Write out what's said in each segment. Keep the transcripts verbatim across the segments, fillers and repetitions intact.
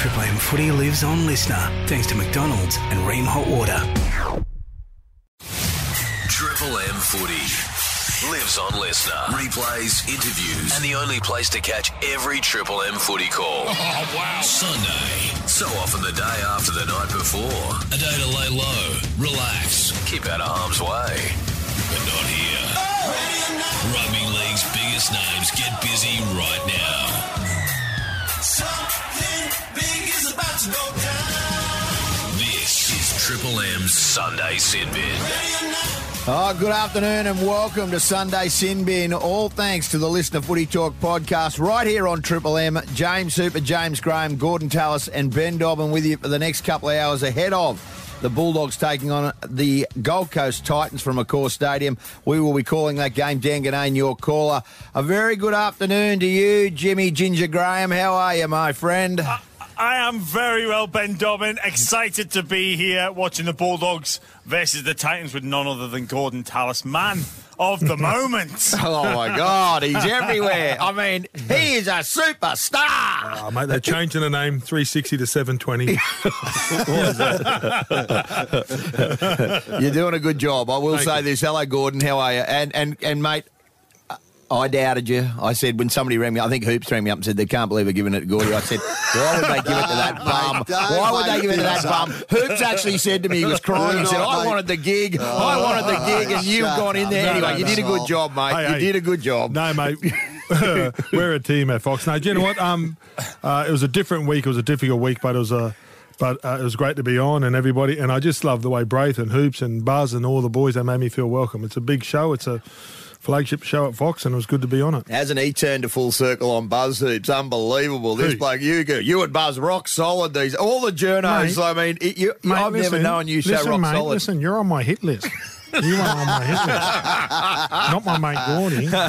Triple M footy lives on Listener, thanks to McDonald's and Ream Hot Water. Triple M footy lives on Listener. Replays, interviews, and the only place to catch every Triple M footy call. Oh, wow. Sunday. So often the day after the night before. A day to lay low, relax, keep out of harm's way. But not here. Oh, rugby league's biggest names get busy right now. Something big is about to go down. This is Triple M's Sunday Sin Bin. Oh, good afternoon and welcome to Sunday Sin Bin. All thanks to the Listener Footy Talk podcast right here on Triple M. James Hooper, James Graham, Gorden Tallis and Ben Dobbin with you for the next couple of hours ahead of the Bulldogs taking on the Gold Coast Titans from Accor Stadium. We will be calling that game. Dan Ganane, your caller. A very good afternoon to you, Jimmy Ginger Graham. How are you, my friend? I, I am very well, Ben Dobbin. Excited to be here watching the Bulldogs versus the Titans with none other than Gorden Tallis, man of the moment. Oh, my God, he's everywhere. I mean, he is a superstar. Oh, mate, they're changing the name three sixty to seven twenty. What was that? You're doing a good job. I will Thank say you. This. Hello, Gorden. How are you? And, and, and mate, I doubted you. I said, when somebody rang me, I think Hoops rang me up and said, they can't believe they're giving it to Gordy. I said, why would they give it to that bum? Why would they give it to that bum? Hoops actually said to me, he was crying. He said, I wanted the gig. I wanted the gig, and you've gone in there anyway. You did a good job, mate. You did a good job. No, mate. We're a team at Fox. No, do you know what? Um, uh, it was a different week. It was a difficult week, but it was a... But uh, it was great to be on and everybody. And I just love the way Braith and Hoops and Buzz and all the boys, they made me feel welcome. It's a big show. It's a flagship show at Fox, and it was good to be on it. Hasn't he turned a full circle on Buzz Hoops? Unbelievable. Who? This bloke, you you and Buzz, rock solid. These All the journos, mate, I mean, it, you, mate, I've listen, never known you so listen, rock mate, solid. Listen, you're on my hit list. You are on my hit list. Not my mate Gordy. Uh,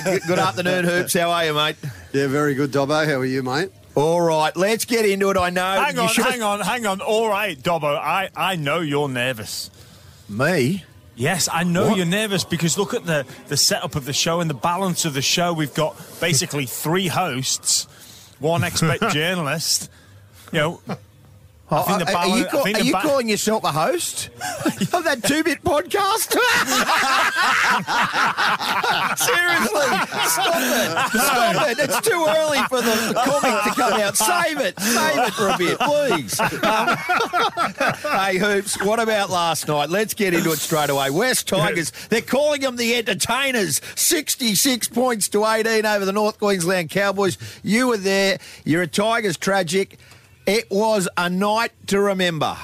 hey, good afternoon, Hoops. How are you, mate? Yeah, very good, Dobbo. How are you, mate? All right, let's get into it. I know. Hang on, hang on, hang on. All right, Dobbo, I, I know you're nervous. Me? Yes, I know what? You're nervous because look at the, the setup of the show and the balance of the show. We've got basically three hosts, one expert journalist. You know, I think the balance, are you, call, are you ba- calling yourself a host of that two-bit podcast? Seriously, stop it. Stop it. It's too early for the comic to come out. Save it. Save it for a bit, please. Um, hey, Hoops, what about last night? Let's get into it straight away. West Tigers, they're calling them the entertainers. sixty-six points to eighteen over the North Queensland Cowboys. You were there. You're a Tigers tragic. It was a night to remember.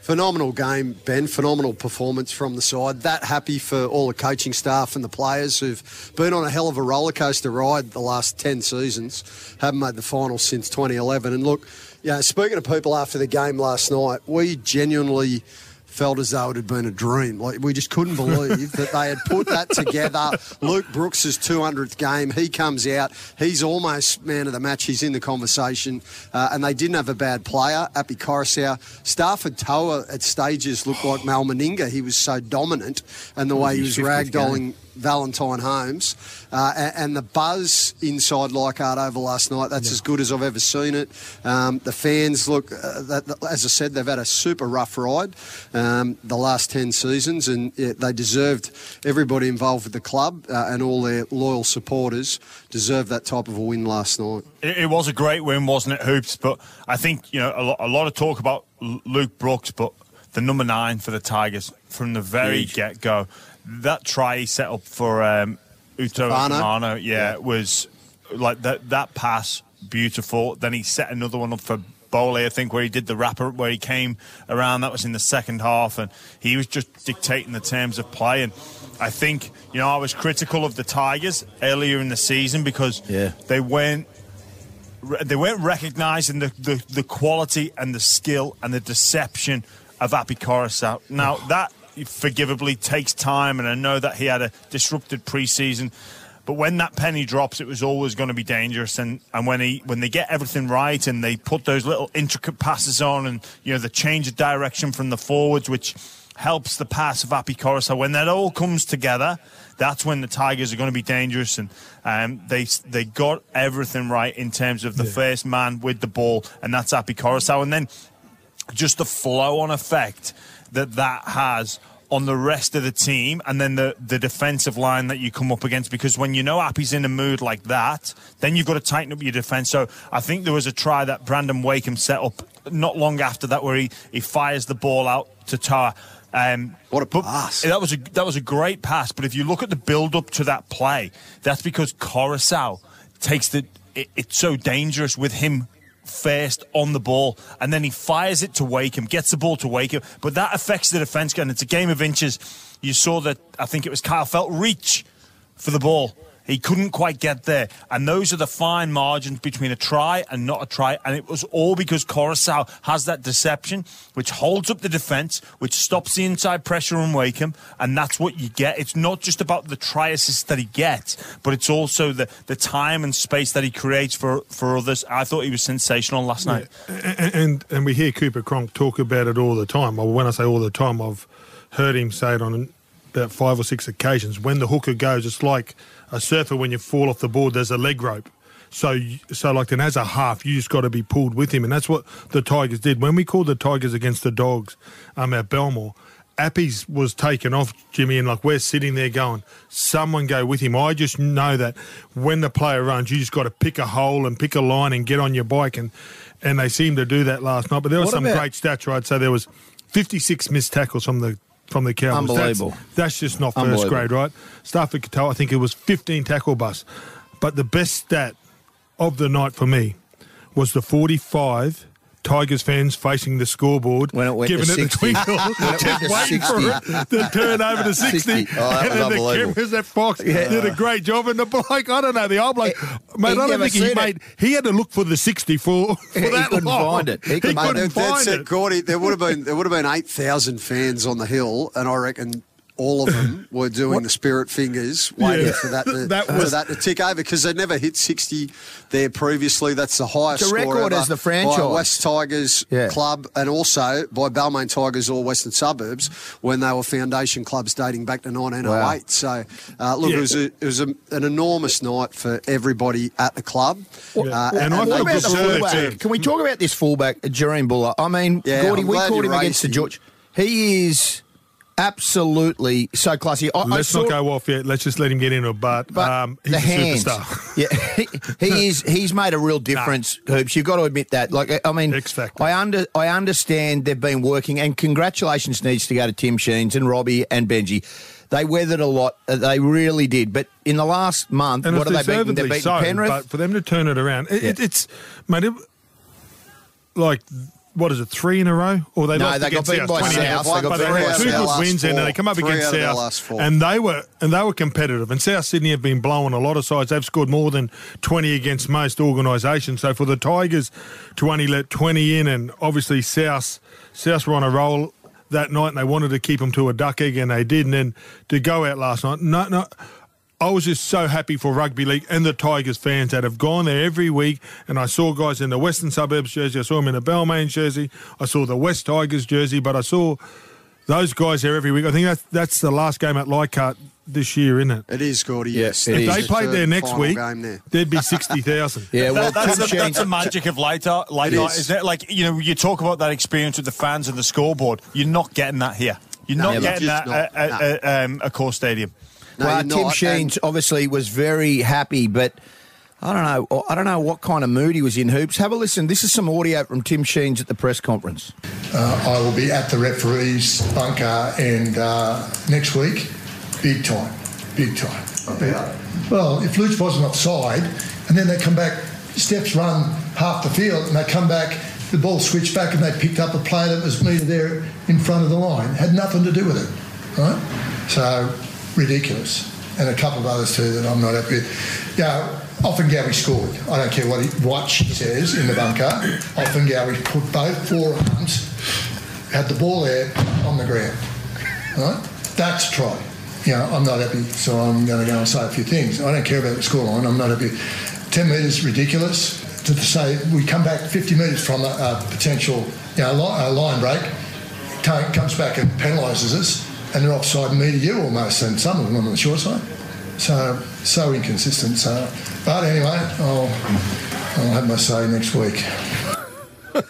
Phenomenal game, Ben. Phenomenal performance from the side. That happy for all the coaching staff and the players who've been on a hell of a rollercoaster ride the last ten seasons. Haven't made the finals since twenty eleven. And look, yeah, speaking to people after the game last night, we genuinely felt as though it had been a dream. Like, we just couldn't believe that they had put that together. Luke Brooks's two hundredth game, he comes out, he's almost man of the match, he's in the conversation, uh, and they didn't have a bad player. Api Koroisau, Stafford Toa at stages looked like Mal Meninga. He was so dominant, and the way he was ragdolling Valentine Holmes, uh, and, and the buzz inside Leichhardt Oval last night, that's yeah. as good as I've ever seen it. Um, the fans, look, uh, that, that, as I said, they've had a super rough ride um, the last ten seasons, and yeah, they deserved, everybody involved with the club uh, and all their loyal supporters deserved that type of a win last night. It, it was a great win, wasn't it, Hoops? But I think, you know, a lot, a lot of talk about Luke Brooks, but the number nine for the Tigers from the very Huge. get-go. That try he set up for um, Uto Fano, yeah, yeah, was like that. That pass, beautiful. Then he set another one up for Boley, I think, where he did the wrapper, where he came around. That was in the second half, and he was just dictating the terms of play. And I think, you know, I was critical of the Tigers earlier in the season because yeah. they weren't they weren't recognising the, the the quality and the skill and the deception of Api Koroisau. Now that. Forgivably takes time, and I know that he had a disrupted pre-season, but when that penny drops, it was always going to be dangerous. And, and when he when they get everything right and they put those little intricate passes on, and you know the change of direction from the forwards, which helps the pass of Api Koroisau. When that all comes together, that's when the Tigers are going to be dangerous. And um, they they got everything right in terms of the yeah. first man with the ball, and that's Api Koroisau. And then just the flow-on effect that that has on the rest of the team, and then the, the defensive line that you come up against, because when you know Appy's in a mood like that, then you've got to tighten up your defence. So I think there was a try that Brandon Wakeham set up not long after that where he, he fires the ball out to Tar. Um, what a pass. That was a, that was a great pass, but if you look at the build-up to that play, that's because Koroisau takes the... It, it's so dangerous with him first on the ball, and then he fires it to Wakeham, gets the ball to Wakeham, but that affects the defence, and it's a game of inches. You saw that, I think it was Kyle Felt reach for the ball. He couldn't quite get there, and those are the fine margins between a try and not a try, and it was all because Koroisau has that deception, which holds up the defence, which stops the inside pressure on Wakeham, and that's what you get. It's not just about the try assists that he gets, but it's also the, the time and space that he creates for, for others. I thought he was sensational last night. Yeah. And, and and we hear Cooper Cronk talk about it all the time. Well, when I say all the time, I've heard him say it on about five or six occasions. When the hooker goes, it's like a surfer when you fall off the board, there's a leg rope. So, so like then as a half, you just got to be pulled with him, and that's what the Tigers did. When we called the Tigers against the Dogs um, at Belmore, Appy's was taken off, Jimmy, and like we're sitting there going, someone go with him. I just know that when the player runs, you just got to pick a hole and pick a line and get on your bike, and, and they seemed to do that last night. But there were what some about- great stats, right? So there was fifty-six missed tackles from the From the Cowboys. Unbelievable. That's, that's just not first grade, right? Stafford Katoa, I think it was fifteen tackle busts. But the best stat of the night for me was the forty-five Tigers fans facing the scoreboard, when it went giving to it sixty. The twinkle, just waiting for it to turn over to sixty. sixty. Oh, and then the cameras at Fox yeah. did a great job. And the bloke, I don't know, the old bloke, it, mate, I don't think he made, it. he had to look for the sixty for, for he, that. He couldn't long. find it. He, he could, mate, couldn't find it. Cordy, there would have been, there would have been eight thousand fans on the hill, and I reckon all of them were doing what? the spirit fingers, waiting yeah. for that to, that was, for that to tick over, because they never hit sixty there previously. That's the highest score ever. The record is the franchise. By West Tigers yeah. club, and also by Balmain Tigers or Western Suburbs when they were foundation clubs dating back to nineteen oh eight. Wow. So, uh, look, yeah. it was, a, it was a, an enormous night for everybody at the club. Yeah. Uh, and, and I thought about the fullback. Can we talk about this fullback, Jareen Buller? I mean, yeah, Gordy, I'm we called him against St George. He is... absolutely so classy. I, Let's I not go off yet. Let's just let him get into it. But, but um, he's the a hands. superstar. Yeah, he, he is. He's made a real difference, nah. Hoops. You've got to admit that. Like, I mean, X-Factor. I under, I understand they've been working, and congratulations needs to go to Tim Sheens and Robbie and Benji. They weathered a lot. They really did. But in the last month, and what have they beaten? They've beaten so, Penrith. But for them to turn it around, it, yeah. it, it's mate, it, like. What is it, three in a row? Or they no, lost they against got South. South. They got beaten by South. Two good wins four. And they come up three against South. And they were and they were competitive. And South Sydney have been blowing a lot of sides. They've scored more than twenty against most organisations. So for the Tigers to only let twenty in, and obviously South, South were on a roll that night and they wanted to keep them to a duck egg, and they did. And then to go out last night, no, no. I was just so happy for rugby league and the Tigers fans that have gone there every week, and I saw guys in the Western Suburbs jersey, I saw them in the Balmain jersey, I saw the West Tigers jersey, but I saw those guys there every week. I think that's, that's the last game at Leichhardt this year, isn't it? It is, Gordy, yes. If is. they played there next week, there. there'd be sixty thousand. yeah, well, that, that's, a, that's the magic of Leichhardt, isn't it? Like, you know, you talk about that experience with the fans and the scoreboard. You're not getting that here. You're no, not getting that not, at, no. at, at um, Accor Stadium. No, well, Tim not, Sheens and- obviously was very happy, but I don't know. I don't know what kind of mood he was in, Hoops. Have a listen. This is some audio from Tim Sheens at the press conference. Uh, I will be at the referee's bunker, and uh, next week, big time, big time. About, well, if Luch wasn't offside, and then they come back, steps run half the field, and they come back, the ball switched back, and they picked up a play that was neither there in front of the line. Had nothing to do with it, right? So. Ridiculous, and a couple of others too that I'm not happy with. Yeah, Offengawi scored. I don't care what he, what she says in the bunker. Offengawi put both forearms, had the ball there on the ground. All right, that's a try. Yeah, I'm not happy, so I'm going to go and say a few things. I don't care about the scoreline. I'm not happy. Ten metres, ridiculous. To say we come back fifty metres from a, a potential, you know, line break. comes back and penalises us, and they're offside me to you almost, and some of them on the short side. So, so inconsistent. So, but anyway, I'll, I'll have my say next week.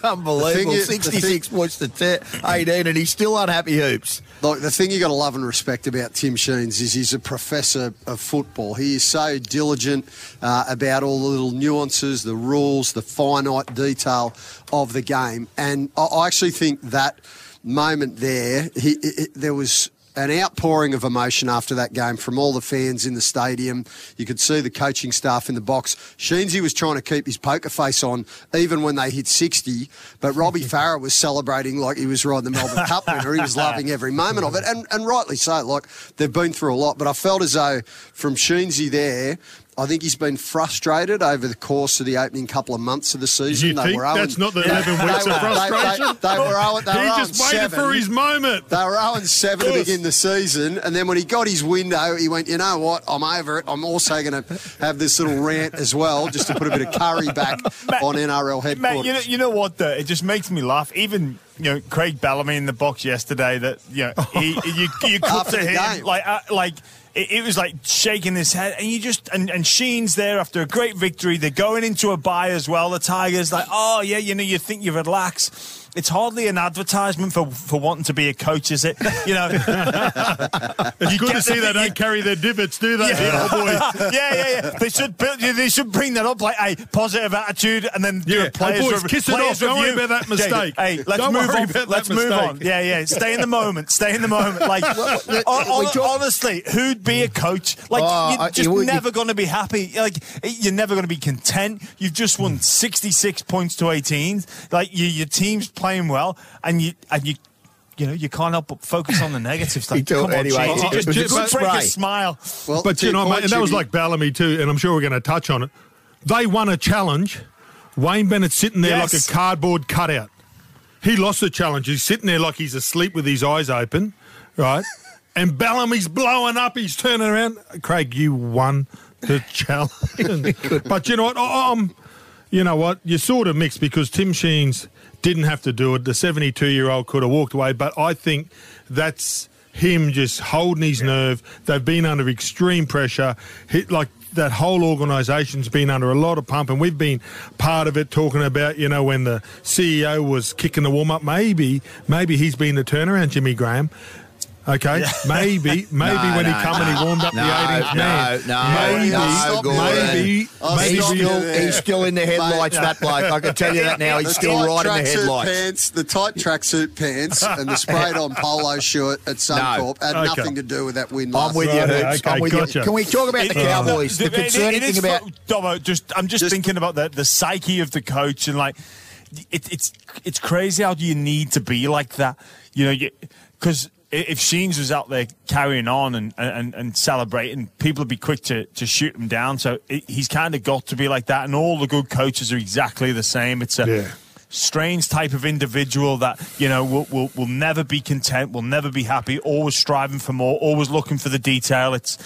Unbelievable. Is, sixty-six thing, points to ten, eighteen, and he's still unhappy hoops. Look, the thing you got to love and respect about Tim Sheens is he's a professor of football. He is so diligent uh, about all the little nuances, the rules, the finite detail of the game. And I, I actually think that moment there, he, it, there was an outpouring of emotion after that game from all the fans in the stadium. You could see the coaching staff in the box. Sheensy was trying to keep his poker face on even when they hit sixty, but Robbie Farah was celebrating like he was riding the Melbourne Cup winner. He was loving every moment of it, and, and rightly so. Like, they've been through a lot, but I felt as though from Sheensy there, I think he's been frustrated over the course of the opening couple of months of the season. You they think were that's not the eleven weeks of frustration? They, they, they were oh, they were he just waited seven. For his moment. They were oh and seven to begin the season, and then when he got his window, he went, you know what, I'm over it. I'm also going to have this little rant as well, just to put a bit of curry back Matt, on N R L headquarters. Matt, you know, you know what, though? It just makes me laugh. Even... You know, Craig Bellamy in the box yesterday. That you know, he, you you cooked at him like uh, like it, it was like shaking his head, and you just and, and Sheen's there after a great victory. They're going into a bye as well. The Tigers like, oh yeah, you know, you think you relax. It's hardly an advertisement for, for wanting to be a coach, is it? You know, it's you good to see they don't you, carry their divots, do they? Yeah, oh boys. yeah, yeah, yeah. They should build, they should bring that up like a hey, positive attitude, and then do yeah. a players, oh boys, kiss it off. Don't worry about that mistake. Yeah, hey, let's don't move on. Let's mistake. move on. Yeah, yeah. Stay in the moment. Stay in the moment. Like on, on, honestly, who'd be a coach? Like oh, you're just I, you, never you, going to be happy. Like you're never going to be content. You've just won sixty-six points to eighteen. Like you, your team's playing well, and you and you, you know, you can't help but focus on the negative stuff. Come on, anyway, James, it, it, just, just, just break a smile. Well, but you know, mate, and that was like Bellamy too, and I'm sure we're going to touch on it. They won a challenge. Wayne Bennett's sitting there yes. like a cardboard cutout. He lost the challenge. He's sitting there like he's asleep with his eyes open, right? And Bellamy's blowing up. He's turning around. Craig, you won the challenge. But you know what? Um, you know what? You're sort of mixed because Tim Sheens didn't have to do it. The seventy-two-year-old could have walked away, but I think that's him just holding his yeah. nerve. They've been under extreme pressure. Hit, like, that whole organisation's been under a lot of pump, and we've been part of it talking about, you know, when the C E O was kicking the warm-up, maybe maybe he's been the turnaround, Jimmy Graham. Okay, yeah. maybe, maybe no, when no, he come no, and he warmed up no, the eighteenth man. No, no, maybe, no, maybe, maybe, maybe he's, still, he's still in the headlights. Mate, no. That bloke, I can tell you that now. He's the still right in the headlights. Pants, the tight tracksuit pants and the sprayed-on polo shirt at Suncorp no. had okay. nothing to do with that win. Last I'm with right, you, Hoops. Okay, I'm with gotcha. you. Can we talk about it, the Cowboys? Uh, the concerning thing about Dobbo, just I'm just, just thinking about the the psyche of the coach, and like it, it's it's crazy how you need to be like that, you know, because. If Sheens was out there carrying on and, and, and celebrating, people would be quick to, to shoot him down. So it, he's kind of got to be like that. And all the good coaches are exactly the same. It's a yeah. strange type of individual that, you know, will, will, will never be content, will never be happy, always striving for more, always looking for the detail. It's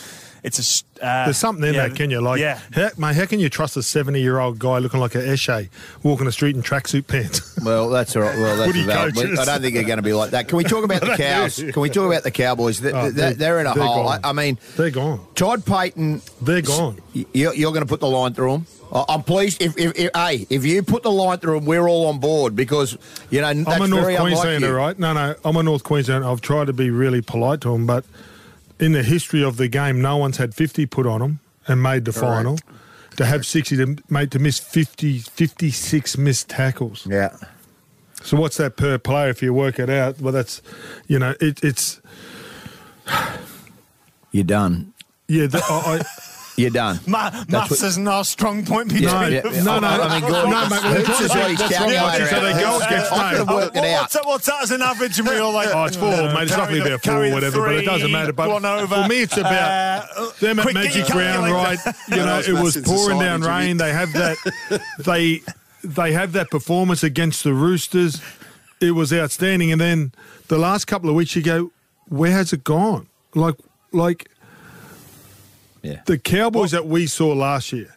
it's a uh, there's something in yeah, that, can you? Like, yeah. how, mate, how can you trust a seventy-year-old guy looking like an Esche walking the street in tracksuit pants? Well, that's all right. Well, that's about, I don't think they're going to be like that. Can we talk about the Cows? Can we talk about the Cowboys? They, oh, they're, they're in a they're hole. I, I mean, they're gone. Todd Payten, they're gone. You're, you're going to put the line through them. I'm pleased. If, if, if, hey, if you put the line through them, we're all on board because, you know, that's I'm a North very Queenslander, right? No, no, I'm a North Queenslander. I've tried to be really polite to them, but in the history of the game, no one's had fifty put on them and made the All final. Right. To have sixty, to mate, to miss fifty, fifty-six missed tackles. Yeah. So what's that per player if you work it out? Well, that's, you know, it, it's. You're done. Yeah, the, I. I You're done. Ma- maths isn't our strong point. Yeah, yeah, yeah. No, no, I mean, Gordon, no, mate. This is what he's calculating. So they go and get I'm going to work it out. What's that as an average? And we're all like, oh, it's four, no, mate. It's roughly about four or whatever, three, but it doesn't matter. But over. For me, it's about uh, them at Magic Ground, right? You know, it was pouring down rain. They have that. They they have that performance against the Roosters. It was outstanding, and then the last couple of weeks, you go, where has it gone? Like, like. Yeah. The Cowboys well, that we saw last year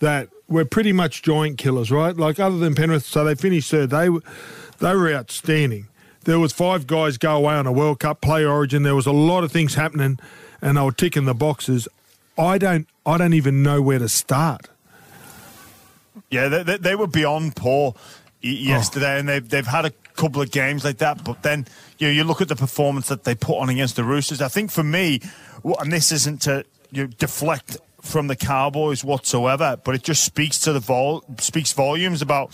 that were pretty much giant killers, right? Like other than Penrith, so they finished third. They were, they were outstanding. there was five guys go away on a World Cup, play Origin. There was a lot of things happening and they were ticking the boxes. I don't I don't even know where to start. Yeah, they, they, they were beyond poor yesterday, oh. and they've, they've had a couple of games like that. But then you know, you look at the performance that they put on against the Roosters. I think for me, and this isn't to you know, deflect from the Cowboys whatsoever, but it just speaks to the vol speaks volumes about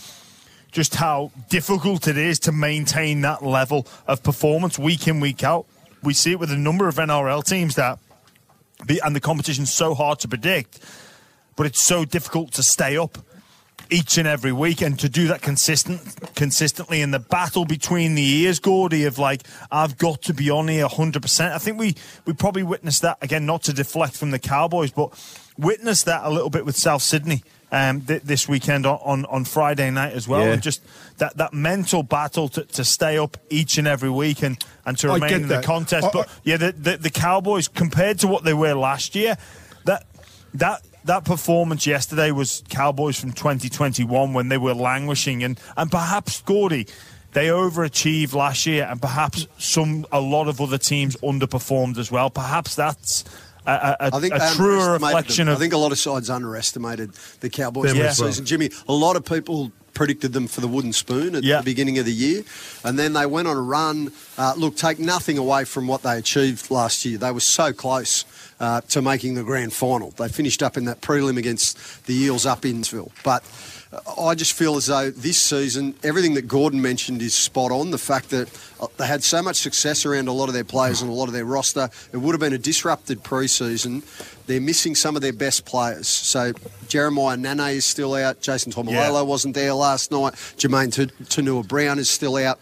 just how difficult it is to maintain that level of performance week in, week out. We see it with a number of N R L teams that, be, and the competition's so hard to predict, but it's so difficult to stay up each and every week and to do that consistent consistently in the battle between the ears, Gordy, of like, I've got to be on here one hundred percent. I think we, we probably witnessed that, again, not to deflect from the Cowboys, but witnessed that a little bit with South Sydney um, th this weekend on, on, on Friday night as well. Yeah. And just that, that mental battle to, to stay up each and every week and, and to remain in the contest. I, but I, yeah, the, the, the Cowboys, compared to what they were last year, that that... That performance yesterday was Cowboys from twenty twenty-one when they were languishing and, and perhaps, Gordy, they overachieved last year and perhaps some a lot of other teams underperformed as well. Perhaps that's a, a, I think a truer reflection them. of... I think a lot of sides underestimated the Cowboys yeah. this season. Jimmy, a lot of people predicted them for the wooden spoon at yeah. the beginning of the year, and then they went on a run. Uh, look, take nothing away from what they achieved last year. They were so close Uh, to making the grand final. They finished up in that prelim against the Eels up in Innsville. But uh, I just feel as though this season, everything that Gordon mentioned is spot on. The fact that uh, they had so much success around a lot of their players and a lot of their roster, it would have been a disrupted pre-season. They're missing some of their best players. So Jeremiah Nanai is still out. Jason Tomalolo yeah. wasn't there last night. Jermaine Tanua-Brown is still out.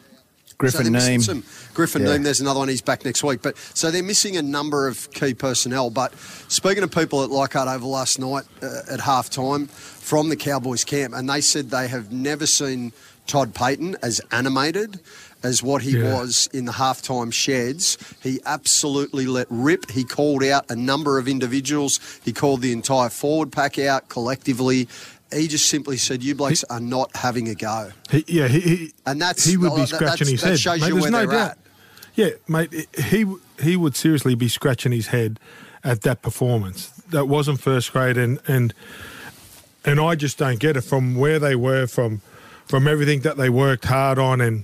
Griffin so Neame. Some. Griffin yeah. Neame, there's another one. He's back next week. But so they're missing a number of key personnel. But speaking to people at Leichhardt Oval last night uh, at halftime from the Cowboys camp, and they said they have never seen Todd Payten as animated as what he yeah. was in the halftime sheds. He absolutely let rip. He called out a number of individuals. He called the entire forward pack out collectively. He just simply said, "You blokes he, are not having a go." He, yeah, he, he and that's he would be oh, scratching his head. That shows mate, you where no they're doubt. at. Yeah, mate, he he would seriously be scratching his head at that performance. That wasn't first grade, and and and I just don't get it from where they were, from from everything that they worked hard on, and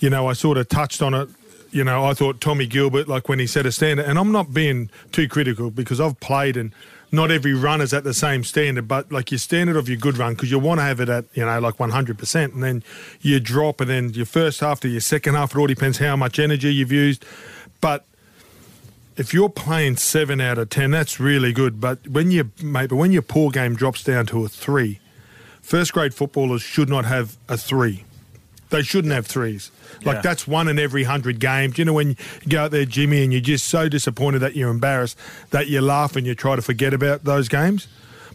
you know, I sort of touched on it. You know, I thought Tommy Gilbert, like when he set a standard, and I'm not being too critical because I've played and. Not every run is at the same standard, but like your standard of your good run, because you want to have it at, you know, like one hundred percent, and then you drop, and then your first half to your second half, it all depends how much energy you've used. But if you're playing seven out of ten, that's really good. But when, you, mate, but when your poor game drops down to a three, first-grade footballers should not have a three. They shouldn't have threes. Like, yeah. that's one in every hundred games. You know, when you go out there, Jimmy, and you're just so disappointed that you're embarrassed, that you laugh and you try to forget about those games.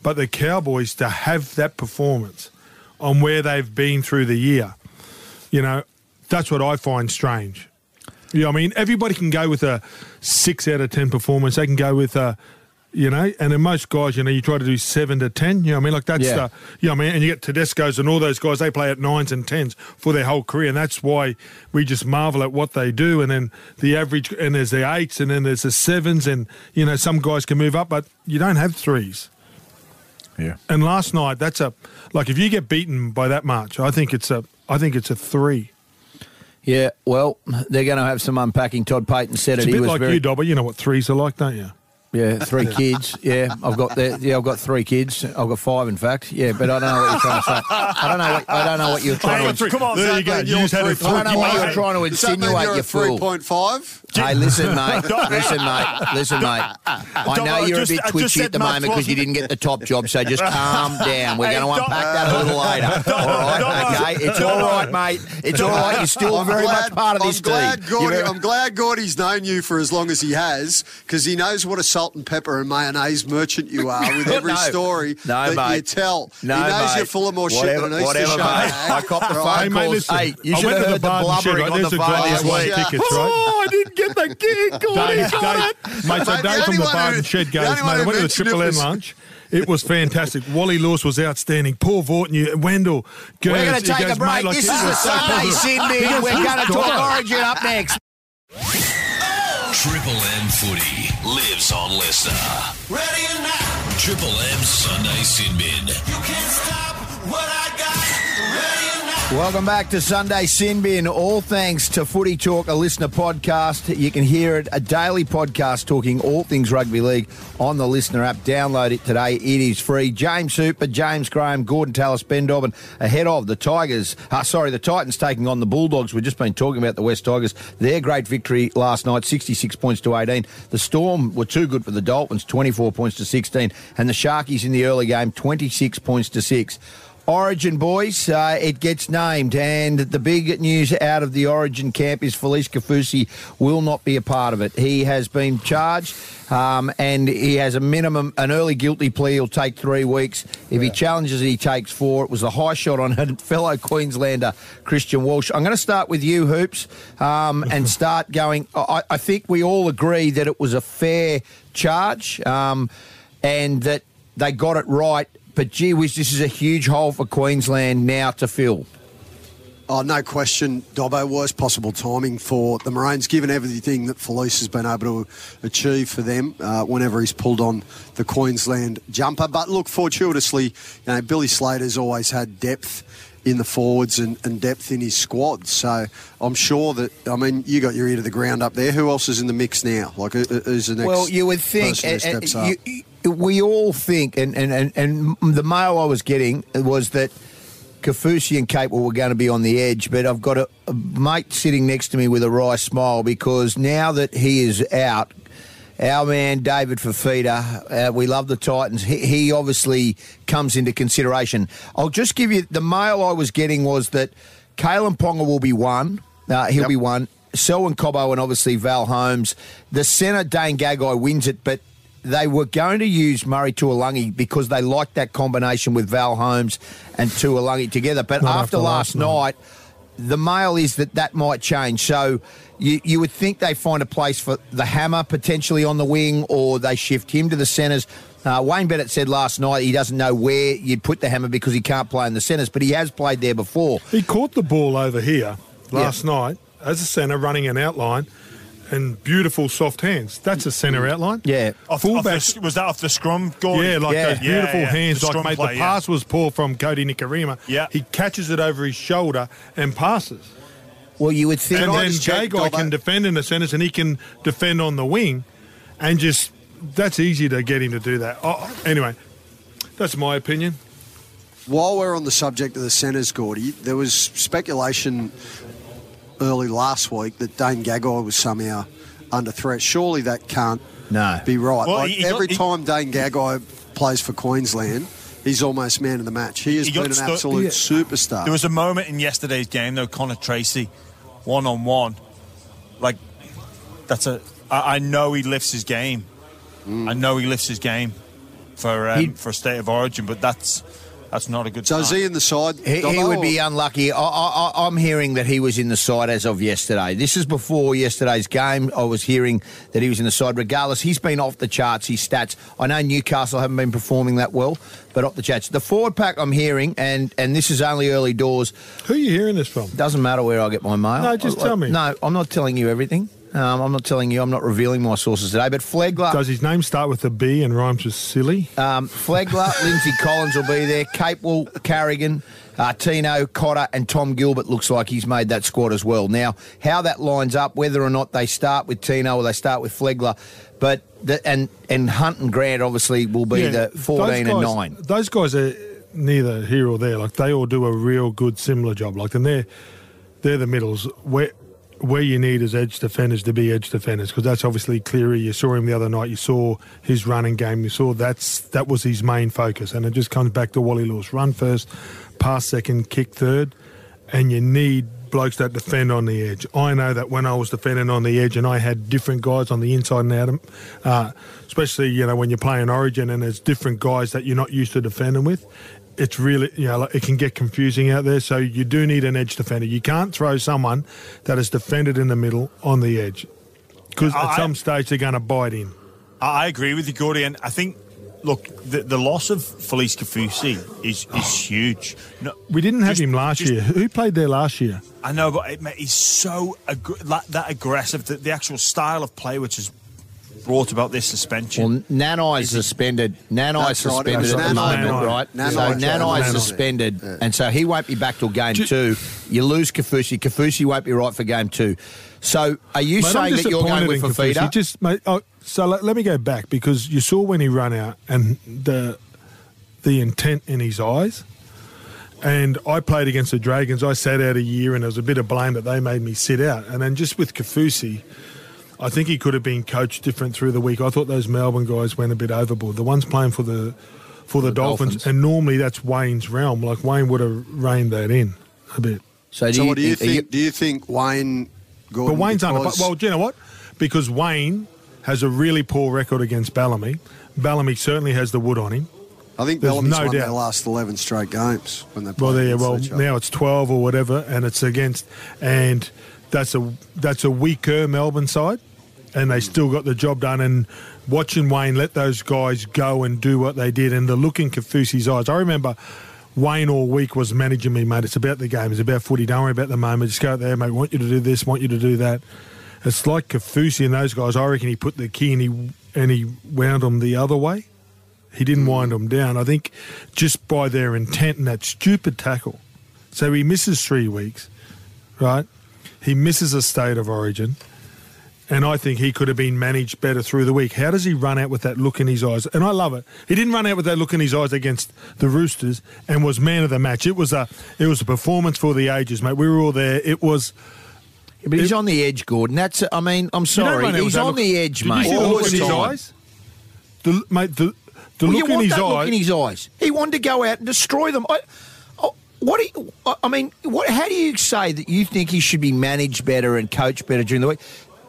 But the Cowboys, to have that performance on where they've been through the year, you know, that's what I find strange. You know, I mean, everybody can go with a six out of ten performance. They can go with a... You know, and in most guys, you know, you try to do seven to ten. You know what I mean? Like that's yeah. the, you know what I mean? And you get Tedesco's and all those guys, they play at nines and tens for their whole career. And that's why we just marvel at what they do. And then the average, and there's the eights, and then there's the sevens. And, you know, some guys can move up, but you don't have threes. Yeah. And last night, that's a, like if you get beaten by that much, I think it's a, I think it's a three. Yeah, well, they're going to have some unpacking. Todd Payten said it's it. It's a bit he was like very... you, Dobber. You know what threes are like, don't you? Yeah, three kids. Yeah, I've got that. Yeah, I've got three kids. I've got five, in fact. Yeah, but I don't know what you're trying to say. I don't know. What, I don't know what you're trying to. Come on, there you go. You had a three. I don't know what you're trying to insinuate. You fool. three point five. Hey, listen, mate. Listen, mate. Listen, mate. I know you're a bit twitchy at the moment because you didn't get the top job. So just calm down. We're going to unpack that a little later. All right, okay. It's all right, mate. It's all right. You're still very much part of this team. I'm glad Gordy's known you for as long as he has because he knows what a salt and pepper and mayonnaise merchant you are with every no, story no, that mate. you tell. No, he knows mate. you're full of more whatever, shit than an Easter show. I copped the phone hey, calls. Mate, listen, hey, you I should have heard the, the blubbering right? on There's the phone this week. Yeah. Tickets, right? Oh, I didn't get the gig. Dave, Dave, Dave, mate, so Dave from the Barton Shed goes, mate, I went to the Triple M lunch. It was fantastic. Wally Lewis was outstanding. Paul Vaughton, Wendell. Goes, We're going to take goes, a break. Like this is a Sunday so Sydney. We're going to talk Origin up next. Triple M footy lives on Listener. Ready or not. Triple M Sunday Sinbin. You can't stop what I got. Ready or not. Welcome back to Sunday Sinbin. All thanks to Footy Talk, a Listener podcast. You can hear it, a daily podcast talking all things rugby league on the Listener app. Download it today. It is free. James Hooper, James Graham, Gorden Tallis, Ben Dobbin, ahead of the Tigers. Uh, sorry, the Titans taking on the Bulldogs. We've just been talking about the West Tigers. Their great victory last night, sixty-six points to eighteen. The Storm were too good for the Dolphins, twenty-four points to sixteen. And the Sharkies in the early game, twenty-six points to six. Origin, boys, uh, it gets named, and the big news out of the Origin camp is Felise Kafusi will not be a part of it. He has been charged, um, and he has a minimum, an early guilty plea. He'll take three weeks. If yeah. he challenges it, he takes four. It was a high shot on a fellow Queenslander, Christian Walsh. I'm going to start with you, Hoops, um, and start going. I, I think we all agree that it was a fair charge um, and that they got it right. But, gee whiz, this is a huge hole for Queensland now to fill. Oh, no question, Dobbo. Worst possible timing for the Maroons, given everything that Felise has been able to achieve for them uh, whenever he's pulled on the Queensland jumper. But, look, fortuitously, you know, Billy Slater's always had depth in the forwards and, and depth in his squad. So I'm sure that, I mean, you got your ear to the ground up there. Who else is in the mix now? Like, who's the next well, you would think, person who steps uh, you, up? You, We all think, and, and, and, and the mail I was getting was that Kafusi and Capewell were going to be on the edge, but I've got a, a mate sitting next to me with a wry smile because now that he is out, our man David Fifita, uh, we love the Titans, he, he obviously comes into consideration. I'll just give you, the mail I was getting was that Kalen Ponga will be one, uh, he'll yep. be one, Selwyn Cobbo and obviously Val Holmes. The centre, Dane Gagai, wins it, but they were going to use Murray Tuilagi because they liked that combination with Val Holmes and Tuilagi together. But after, after last night, night, the mail is that that might change. So you, you would think they find a place for the Hammer potentially on the wing or they shift him to the centres. Uh, Wayne Bennett said last night he doesn't know where you'd put the Hammer because he can't play in the centres, but he has played there before. He caught the ball over here last yeah. night as a centre running an outline. And beautiful soft hands. That's a centre outline. Yeah. Off, Fullback, off the, was that off the scrum, Gordon? Yeah, like yeah. those beautiful yeah, yeah. hands. The, like, mate, play, the yeah. pass was poor from Cody Nikarima. Yeah. He catches it over his shoulder and passes. Well, you would think... And then Gagai can defend in the centres and he can defend on the wing. And just... That's easy to get him to do that. Oh, anyway, that's my opinion. While we're on the subject of the centres, Gordy, there was speculation... early last week that Dane Gagai was somehow under threat. Surely that can't no. be right. Well, like he, he every got, time he, Dane Gagai plays for Queensland, he's almost man of the match. He has he been an stu- absolute yeah. superstar. There was a moment in yesterday's game, though, Connor Tracy, one-on-one. Like, that's a... I, I know he lifts his game. Mm. I know he lifts his game for um, he, for State of Origin, but that's... That's not a good sign. So is he in the side? He, he would be unlucky. I, I, I'm hearing that he was in the side as of yesterday. This is before yesterday's game. I was hearing that he was in the side. Regardless, he's been off the charts, his stats. I know Newcastle haven't been performing that well, but off the charts. The forward pack I'm hearing, and, and this is only early doors. Who are you hearing this from? Doesn't matter where I get my mail. No, just I, tell I, me. No, I'm not telling you everything. Um, I'm not telling you, I'm not revealing my sources today, but Flegler... Does his name start with a B and rhymes with silly? Um, Flegler, Lindsay Collins will be there, Capewell, Carrigan, uh, Tino, Cotter and Tom Gilbert looks like he's made that squad as well. Now, how that lines up, whether or not they start with Tino or they start with Flegler, but the, and, and Hunt and Grant obviously will be yeah, the fourteen guys, and nine. Those guys are neither here or there. Like, they all do a real good similar job. Like, and they're, they're the middles. Where... Where you need is edge defenders to be edge defenders because that's obviously Cleary. You saw him the other night. You saw his running game. You saw that's that was his main focus. And it just comes back to Wally Lewis. Run first, pass second, kick third. And you need blokes that defend on the edge. I know that when I was defending on the edge and I had different guys on the inside and out, uh, especially, you know, when you're playing Origin and there's different guys that you're not used to defending with, it's really, you know, it can get confusing out there. So you do need an edge defender. You can't throw someone that is defended in the middle on the edge because at some stage they're going to bite in. I agree with you, Gordy. And I think look, the, the loss of Felise Kafusi is, is huge. No, we didn't have just, him last just, year. Who played there last year? I know, but it, mate, he's so ag- that, that aggressive. The, the actual style of play, which is brought about this suspension. Well, Nanai is suspended. Nanai is suspended right. at the moment, Nanai. right? Nanai. So Nanai is suspended, yeah. and so he won't be back till game J- two. You lose Kafusi. Kafusi won't be right for game two. So are you mate, saying that you're going with Fafita? Just, mate, oh, so let, let me go back, because you saw when he ran out and the the intent in his eyes. And I played against the Dragons. I sat out a year, and there was a bit of blame that they made me sit out. And then just with Kafusi, I think he could have been coached different through the week. I thought those Melbourne guys went a bit overboard. The ones playing for the for the, the Dolphins, Dolphins, and normally that's Wayne's realm. Like Wayne would have reined that in a bit. So do so you, what do you think? You, do you think Wayne? Gordon, but Wayne's because... under. Well, do you know what? Because Wayne has a really poor record against Bellamy. Bellamy certainly has the wood on him. I think Bellamy's no won doubt. their last eleven straight games when they played. Well, there. Well, now it's twelve or whatever, and it's against and. That's a that's a weaker Melbourne side, and they still got the job done. And watching Wayne let those guys go and do what they did, and the look in Kafusi's eyes. I remember Wayne all week was managing me, mate. It's about the game. It's about footy. Don't worry about the moment. Just go out there, mate. I want you to do this. I want you to do that. It's like Kafusi and those guys. I reckon he put the key and he and he wound them the other way. He didn't mm. wind them down. I think just by their intent and that stupid tackle. So he misses three weeks, right? He misses a state of origin, and I think he could have been managed better through the week. How does he run out with that look in his eyes? And I love it. He didn't run out with that look in his eyes against the Roosters and was man of the match. It was a it was a performance for the ages, mate. We were all there. It was... Yeah, but he's it, on the edge, Gordon. That's. I mean, I'm sorry. He's on look. the edge, Did mate. You see the look in his eyes? The, mate, the, the well, look, in his eye. look in his eyes. He wanted to go out and destroy them. I, What do you, I mean, what, how do you say that you think he should be managed better and coached better during the week?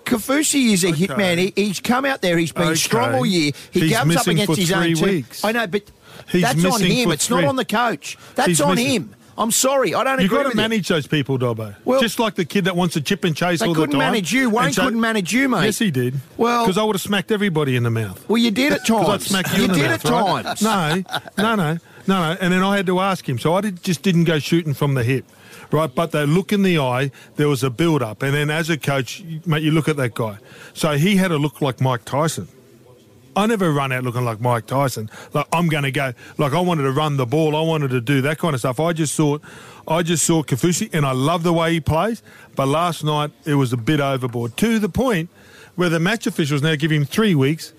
Kafusi is a okay. hitman. He, he's come out there. He's been okay. strong all year. He he's comes up against his own team. I know, but he's that's on him. It's three. not on the coach. That's he's on missing. him. I'm sorry. I don't You've agree with you. You've got to manage it. those people, Dobbo. Well, just like the kid that wants to chip and chase all the time. They couldn't manage you. Wayne so, couldn't manage you, mate. Yes, he did. Well, because I would have smacked everybody in the mouth. Well, you did at times. I'd smack you, you in the mouth, right? You did at times. No, no, no. No, no, and then I had to ask him. So I did, just didn't go shooting from the hip, right? But they look in the eye, there was a build-up. And then as a coach, mate, you look at that guy. So he had a look like Mike Tyson. I never run out looking like Mike Tyson. Like, I'm going to go. Like, I wanted to run the ball. I wanted to do that kind of stuff. I just saw I just saw Kafusi, and I love the way he plays. But last night, it was a bit overboard, to the point where the match officials now give him three weeks.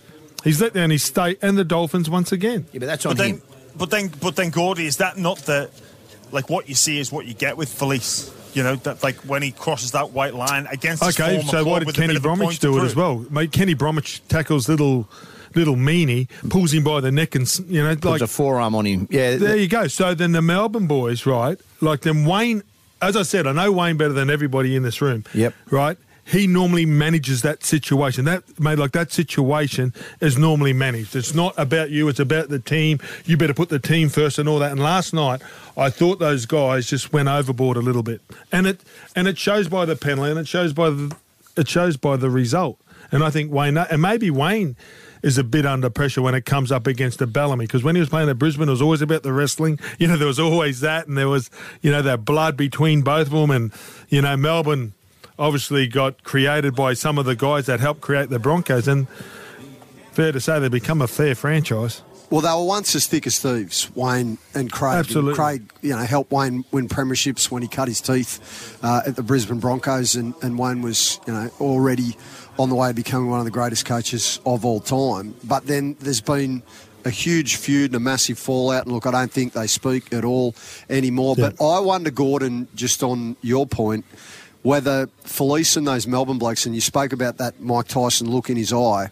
He's let down his state and the Dolphins once again. Yeah, but that's on but then, him. But then, but then, Gordy, is that not the, like, what you see is what you get with Felise? You know, that like when he crosses that white line against his former club. Okay, so why did Kenny Bromwich do it as well? Mate, Kenny Bromwich tackles little little meanie, pulls him by the neck and, you know, like... Puts a forearm on him. Yeah. There you go. So then the Melbourne boys, right, like then Wayne, as I said, I know Wayne better than everybody in this room. Yep. Right? He normally manages that situation. That mate, like that situation is normally managed. It's not about you. It's about the team. You better put the team first and all that. And last night, I thought those guys just went overboard a little bit, and it and it shows by the penalty, and it shows by the, it shows by the result. And I think Wayne, and maybe Wayne, is a bit under pressure when it comes up against a Bellamy, because when he was playing at Brisbane, it was always about the wrestling. You know, there was always that, and there was, you know, that blood between both of them, and you know, Melbourne obviously got created by some of the guys that helped create the Broncos, and fair to say they've become a fair franchise. Well, they were once as thick as thieves, Wayne and Craig. Absolutely. And Craig, you know, helped Wayne win premierships when he cut his teeth uh, at the Brisbane Broncos, and, and Wayne was, you know, already on the way to becoming one of the greatest coaches of all time. But then there's been a huge feud and a massive fallout, and look, I don't think they speak at all anymore. Yeah. But I wonder, Gordon, just on your point, whether Felise and those Melbourne blokes, and you spoke about that Mike Tyson look in his eye,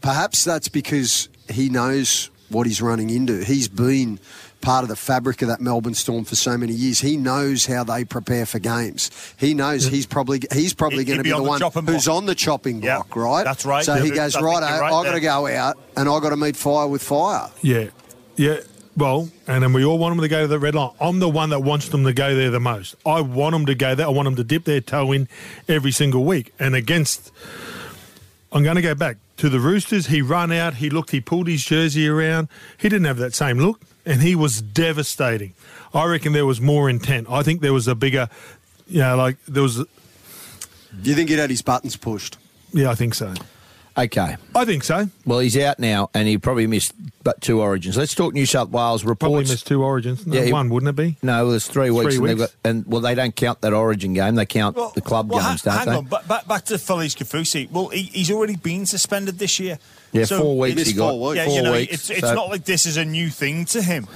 perhaps that's because he knows what he's running into. He's been part of the fabric of that Melbourne Storm for so many years. He knows how they prepare for games. He knows he's probably he's probably going to be, be on the, the one who's block. on the chopping block, yep, right? That's right. So yeah, he goes, right, right I've got to go out and I've got to meet fire with fire. Yeah, yeah. Well, and then we all want them to go to the red line. I'm the one that wants them to go there the most. I want them to go there. I want them to dip their toe in every single week. And against, I'm going to go back to the Roosters. He ran out, he looked, he pulled his jersey around. He didn't have that same look, and he was devastating. I reckon there was more intent. I think there was a bigger, you know, like there was... A... Do you think he'd had his buttons pushed? Yeah, I think so. Okay. I think so. Well, he's out now, and he probably missed but two origins. Let's talk New South Wales reports. Probably missed two origins. No, yeah, he, one, wouldn't it be? No, well, it's three weeks. Three and, weeks. Got, and Well, they don't count that origin game. They count well, the club well, games, ha- don't hang they? Hang on, but back, back to Felise Kafusi. Well, he, he's already been suspended this year. Yeah, so four weeks he got. Four, yeah, four you know, weeks. It's, it's so. not like this is a new thing to him.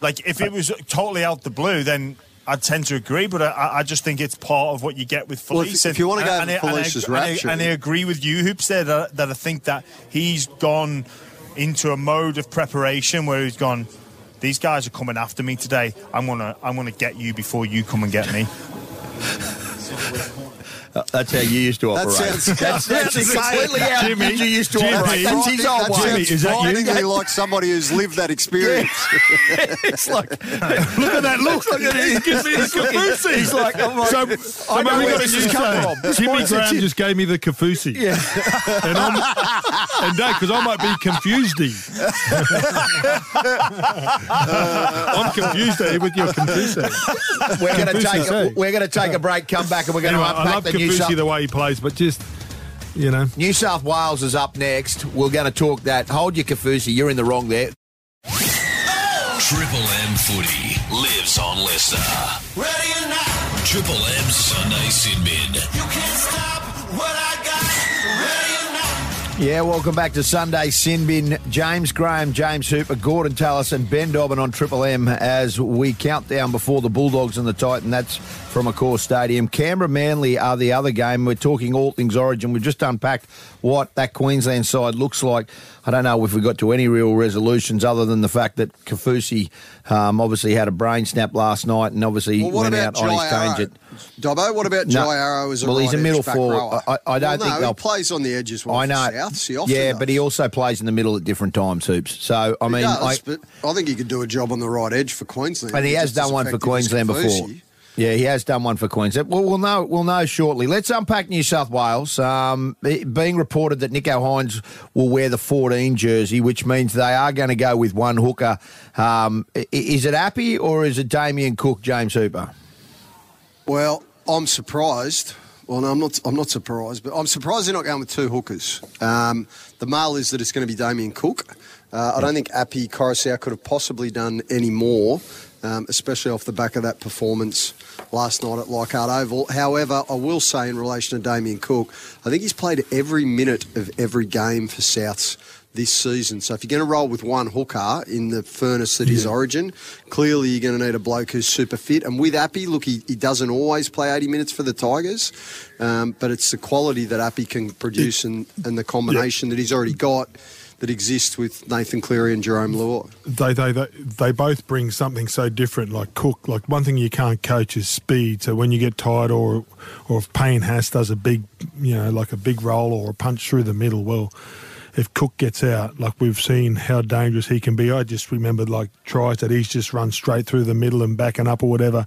Like, if it was totally out the blue, then... I tend to agree, but I, I just think it's part of what you get with Felice. Well, if, and, if you want to go with Felice's rapture... And I agree with you, Hoops, there, that, that I think that he's gone into a mode of preparation where he's gone, these guys are coming after me today. I'm going to I'm gonna get you before you come and get me. That's how you used to operate. That sounds, that's, that's, that's completely how Jimmy, you used to Jimmy, operate. That's his old way. Jimmy, is that you? That, like somebody who's lived that experience. Yeah. It's like, look at that look. Look at his Kafusi. He's like, I'm like, so, so I know we got this is coming from. This Jimmy Graham just gave me the Kafusi. Yeah. And I'm, and no, because I might be confusedy. uh, I'm confusedy with your Kafusi. We're going to take a, we're going to take a break. Come back and we're going to anyway, unpack the news. Kafusi the way he plays, but just, you know. New South Wales is up next. We're going to talk that. Hold your Kafusi. You're in the wrong there. Triple M footy lives on Listener. Ready or not. Triple M Sunday Sidbid. You can't stop what I got. Ready or not. Yeah, welcome back to Sunday Sinbin. James Graham, James Hooper, Gorden Tallis and Ben Dobbin on Triple M as we count down before the Bulldogs and the Titan. That's from Accor Stadium. Canberra Manly are the other game. We're talking all things Origin. We've just unpacked what that Queensland side looks like. I don't know if we got to any real resolutions other than the fact that Kafusi um, obviously had a brain snap last night and obviously well, went out Jai on his tangent. Dobbo, what about Jai no. Arrow as a well, right he's a middle forward. I, I don't well, no, think they'll... he plays on the edges. Well, I know. South, so he yeah, does. But he also plays in the middle at different times, Hoops. So I he mean, does, I, but I think he could do a job on the right edge for Queensland. And he has done one for Queensland before. Yeah, he has done one for Queensland. Well, we'll know We'll know shortly. Let's unpack New South Wales. Um, it, being reported that Nico Hines will wear the fourteen jersey, which means they are going to go with one hooker. Um, is it Api or is it Damien Cook, James Hooper? Well, I'm surprised. Well, no, I'm not I'm not surprised, but I'm surprised they're not going with two hookers. Um, the mail is that it's going to be Damien Cook. Uh, I don't think Api Koroisau could have possibly done any more. Um, especially off the back of that performance last night at Leichhardt Oval. However, I will say in relation to Damien Cook, I think he's played every minute of every game for Souths this season. So if you're going to roll with one hooker in the furnace that yeah. is Origin, clearly you're going to need a bloke who's super fit. And with Api, look, he, he doesn't always play eighty minutes for the Tigers, um, but it's the quality that Api can produce and, and the combination yeah. that he's already got that exists with Nathan Cleary and Jerome Luai. They, they they they both bring something so different, like Cook. Like, one thing you can't coach is speed. So when you get tired or or if Payne Haas does a big, you know, like a big roll or a punch through the middle, well, if Cook gets out, like we've seen how dangerous he can be. I just remember, like, tries that he's just run straight through the middle and backing up or whatever.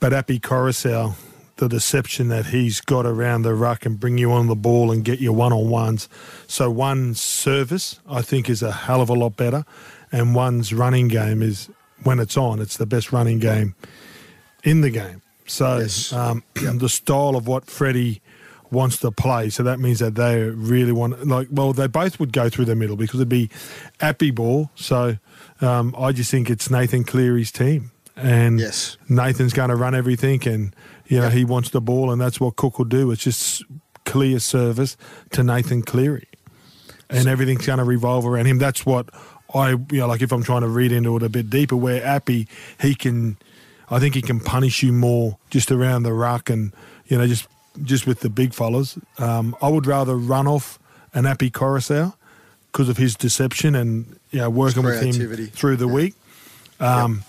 But Api Koroisau, the deception that he's got around the ruck and bring you on the ball and get your one-on-ones. So one service, I think, is a hell of a lot better, and one's running game is, when it's on, it's the best running game in the game. So yes. um, yep. the style of what Freddie wants to play, so that means that they really want, like, well, they both would go through the middle because it'd be Api ball. So um, I just think it's Nathan Cleary's team. And yes. Nathan's going to run everything and, you know, yep. he wants the ball, and that's what Cook will do. It's just clear service to Nathan Cleary. And so, everything's going to revolve around him. That's what I, you know, like if I'm trying to read into it a bit deeper, where Api, he can, I think he can punish you more just around the ruck and, you know, just just with the big fellas. Um, I would rather run off an Api Koroisau because of his deception and, you know, working with him through the yeah. week. Um yep.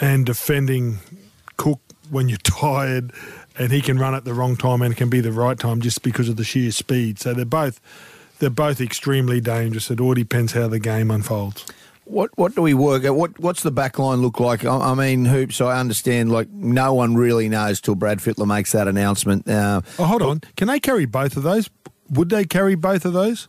And defending Cook when you're tired, and he can run at the wrong time and it can be the right time just because of the sheer speed. So they're both they're both extremely dangerous. It all depends how the game unfolds. What what do we work at? What what's the back line look like? I, I mean, Hoops, I understand, like, no one really knows till Brad Fittler makes that announcement. Uh, oh, hold on. Can they carry both of those? Would they carry both of those?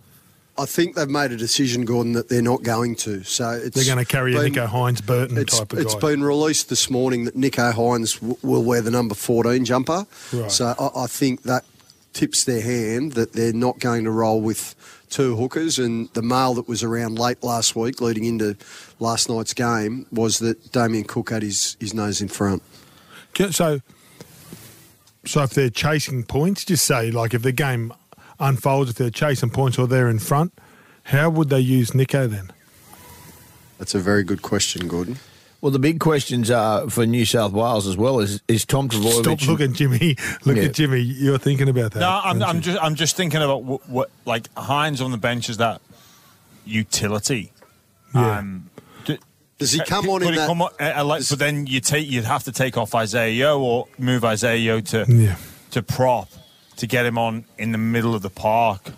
I think they've made a decision, Gordon, that they're not going to. So it's they're going to carry been, a Nico Hines Burton type of guy. It's been released this morning that Nico Hines w- will wear the number fourteen jumper. Right. So I, I think that tips their hand that they're not going to roll with two hookers, and the mail that was around late last week leading into last night's game was that Damien Cook had his, his nose in front. So so if they're chasing points, just say, like, if the game unfolds, if they're chasing points or they're in front, how would they use Nico then? That's a very good question, Gordon. Well, the big questions are for New South Wales as well. Is is Tom Trbojevic? Stop looking, Jimmy. Look yeah. at Jimmy. You're thinking about that. No, I'm, I'm just I'm just thinking about what, what like Hines on the bench is that utility. Yeah. Um, do, does he come on in that? Come on, uh, like, does, but then you take you'd have to take off Isaiah Yeo or move Isaiah Yeo to yeah. to prop to get him on in the middle of the park.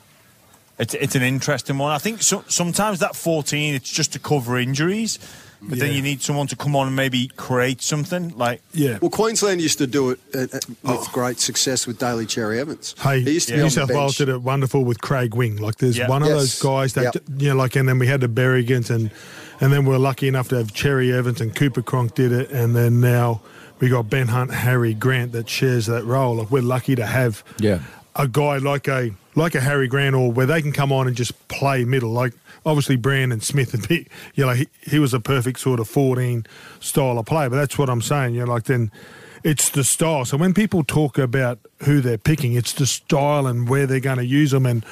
It's it's an interesting one. I think so, sometimes that fourteen it's just to cover injuries. But yeah. then you need someone to come on and maybe create something like. Yeah. Well, Queensland used to do it at, at, with oh. great success with Daly Cherry Evans. Hey, he used to yeah. New South Wales did it wonderful with Craig Wing. Like, there's yep. one yes. of those guys that, yep. you know, like, and then we had the Berrigans, and and then we we're lucky enough to have Cherry Evans and Cooper Cronk did it, and then now we got Ben Hunt, Harry Grant that shares that role. Like, we're lucky to have yeah. a guy like a like a Harry Grant, or where they can come on and just play middle, like. Obviously, Brandon Smith would be, you know, he, he was a perfect sort of fourteen style of play, but that's what I'm saying. You know, like, then it's the style. So when people talk about who they're picking, it's the style and where they're going to use them and,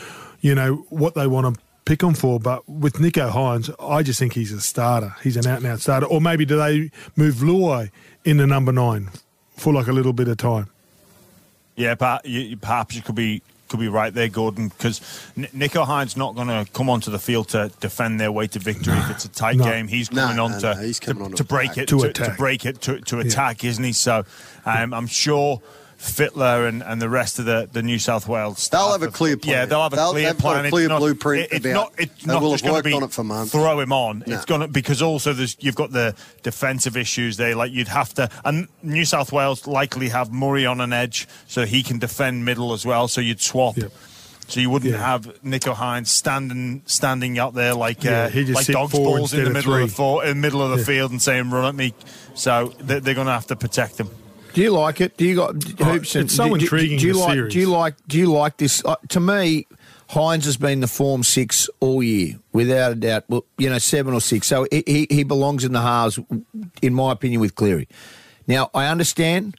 you know, what they want to pick them for. But with Nico Hines, I just think he's a starter. He's an out-and-out starter. Or maybe do they move Luai into number nine for, like, a little bit of time? Yeah, but you, perhaps you could be... could be right there, Gordon, because Nico Hines not going to come onto the field to defend their way to victory. If it's a tight no. game, he's coming no, on, no, to, no. He's coming to, on to, to break it, to, to, to break it, to, to attack, yeah. isn't he? So um, I'm sure Fittler and, and the rest of the, the New South Wales staff they'll have a clear plan. Yeah, they'll have a they'll, clear plan. A clear it's not, blueprint. It, it's about, not. It's not just going to be on it for months. Throw him on. No. It's going to because also there's you've got the defensive issues there. Like you'd have to, and New South Wales likely have Murray on an edge, so he can defend middle as well. So you'd swap. Yep. So you wouldn't yeah. have Nico Hines standing standing out there like yeah, uh, like dog's balls in the middle of, of the four, in the middle of the yeah. field and saying run at me. So they're, they're going to have to protect him. Do you like it? Do you got Hoops? It's so do, intriguing. Do, do, do you like? Series. Do you like? Do you like this? Uh, to me, Hines has been the form six all year, without a doubt. Well, you know, seven or six. So he he belongs in the halves, in my opinion, with Cleary. Now I understand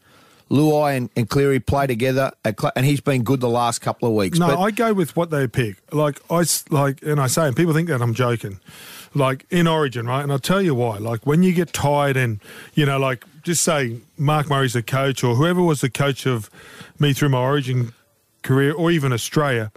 Luai and, and Cleary play together, at, and he's been good the last couple of weeks. No, but I go with what they pick. Like I like, and I say, and people think that I'm joking. Like in Origin, right? And I'll tell you why. Like when you get tired, and you know, like. Just say Mark Murray's the coach or whoever was the coach of me through my Origin career or even Australia,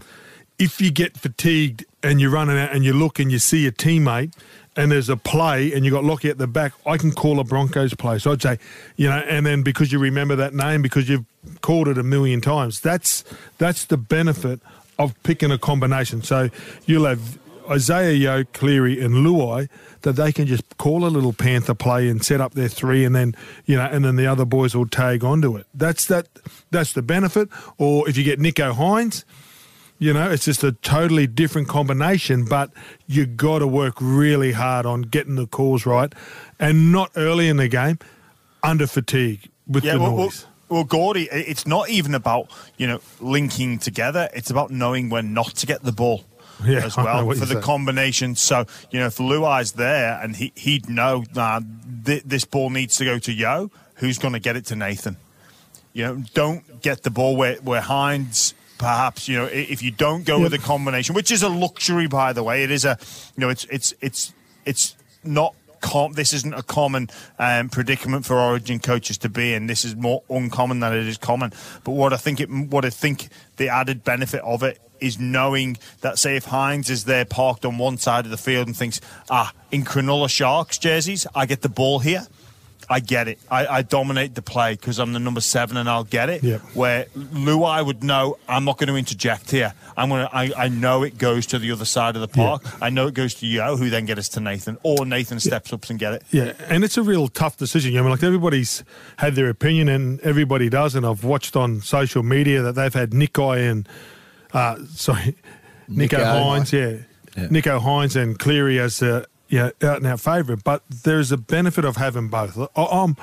if you get fatigued and you're running out and you look and you see a teammate and there's a play and you got Lockie at the back, I can call a Broncos play. So I'd say, you know, and then because you remember that name because you've called it a million times, that's that's the benefit of picking a combination. So you'll have Isaiah Yeo, Cleary and Luai that they can just call a little panther play and set up their three and then, you know, and then the other boys will tag onto it. That's that. That's the benefit. Or if you get Nico Hines, you know, it's just a totally different combination, but you got to work really hard on getting the calls right and not early in the game under fatigue with yeah, the well, noise. Well, Well, Gordy, it's not even about, you know, linking together. It's about knowing when not to get the ball. Yeah, as well for the saying. combination. So, you know, if Luai's there and he, he'd know nah, th- this ball needs to go to Yeo, who's going to get it to Nathan? You know, don't get the ball where, where Hines, perhaps, you know, if you don't go yep. with a combination, which is a luxury, by the way. It is a, you know, it's it's it's it's not, com- this isn't a common um, predicament for Origin coaches to be in. This is more uncommon than it is common. But what I think it, what I think the added benefit of it is knowing that, say, if Hines is there parked on one side of the field and thinks, ah, in Cronulla Sharks jerseys, I get the ball here. I get it. I, I dominate the play because I'm the number seven and I'll get it. Yep. Where Luai would know, I'm not going to interject here. I'm gonna, I, I know it goes to the other side of the park. Yep. I know it goes to Yeo, who then gets to Nathan, or Nathan steps yep. up and get it. Yeah, and it's a real tough decision. I mean, like, everybody's had their opinion and everybody does, and I've watched on social media that they've had Nikai and, uh, sorry, Nico, Nico Hines, yeah. yeah. Nico Hines and Cleary as the, yeah, out and out favourite, but there is a benefit of having both. I, I'm,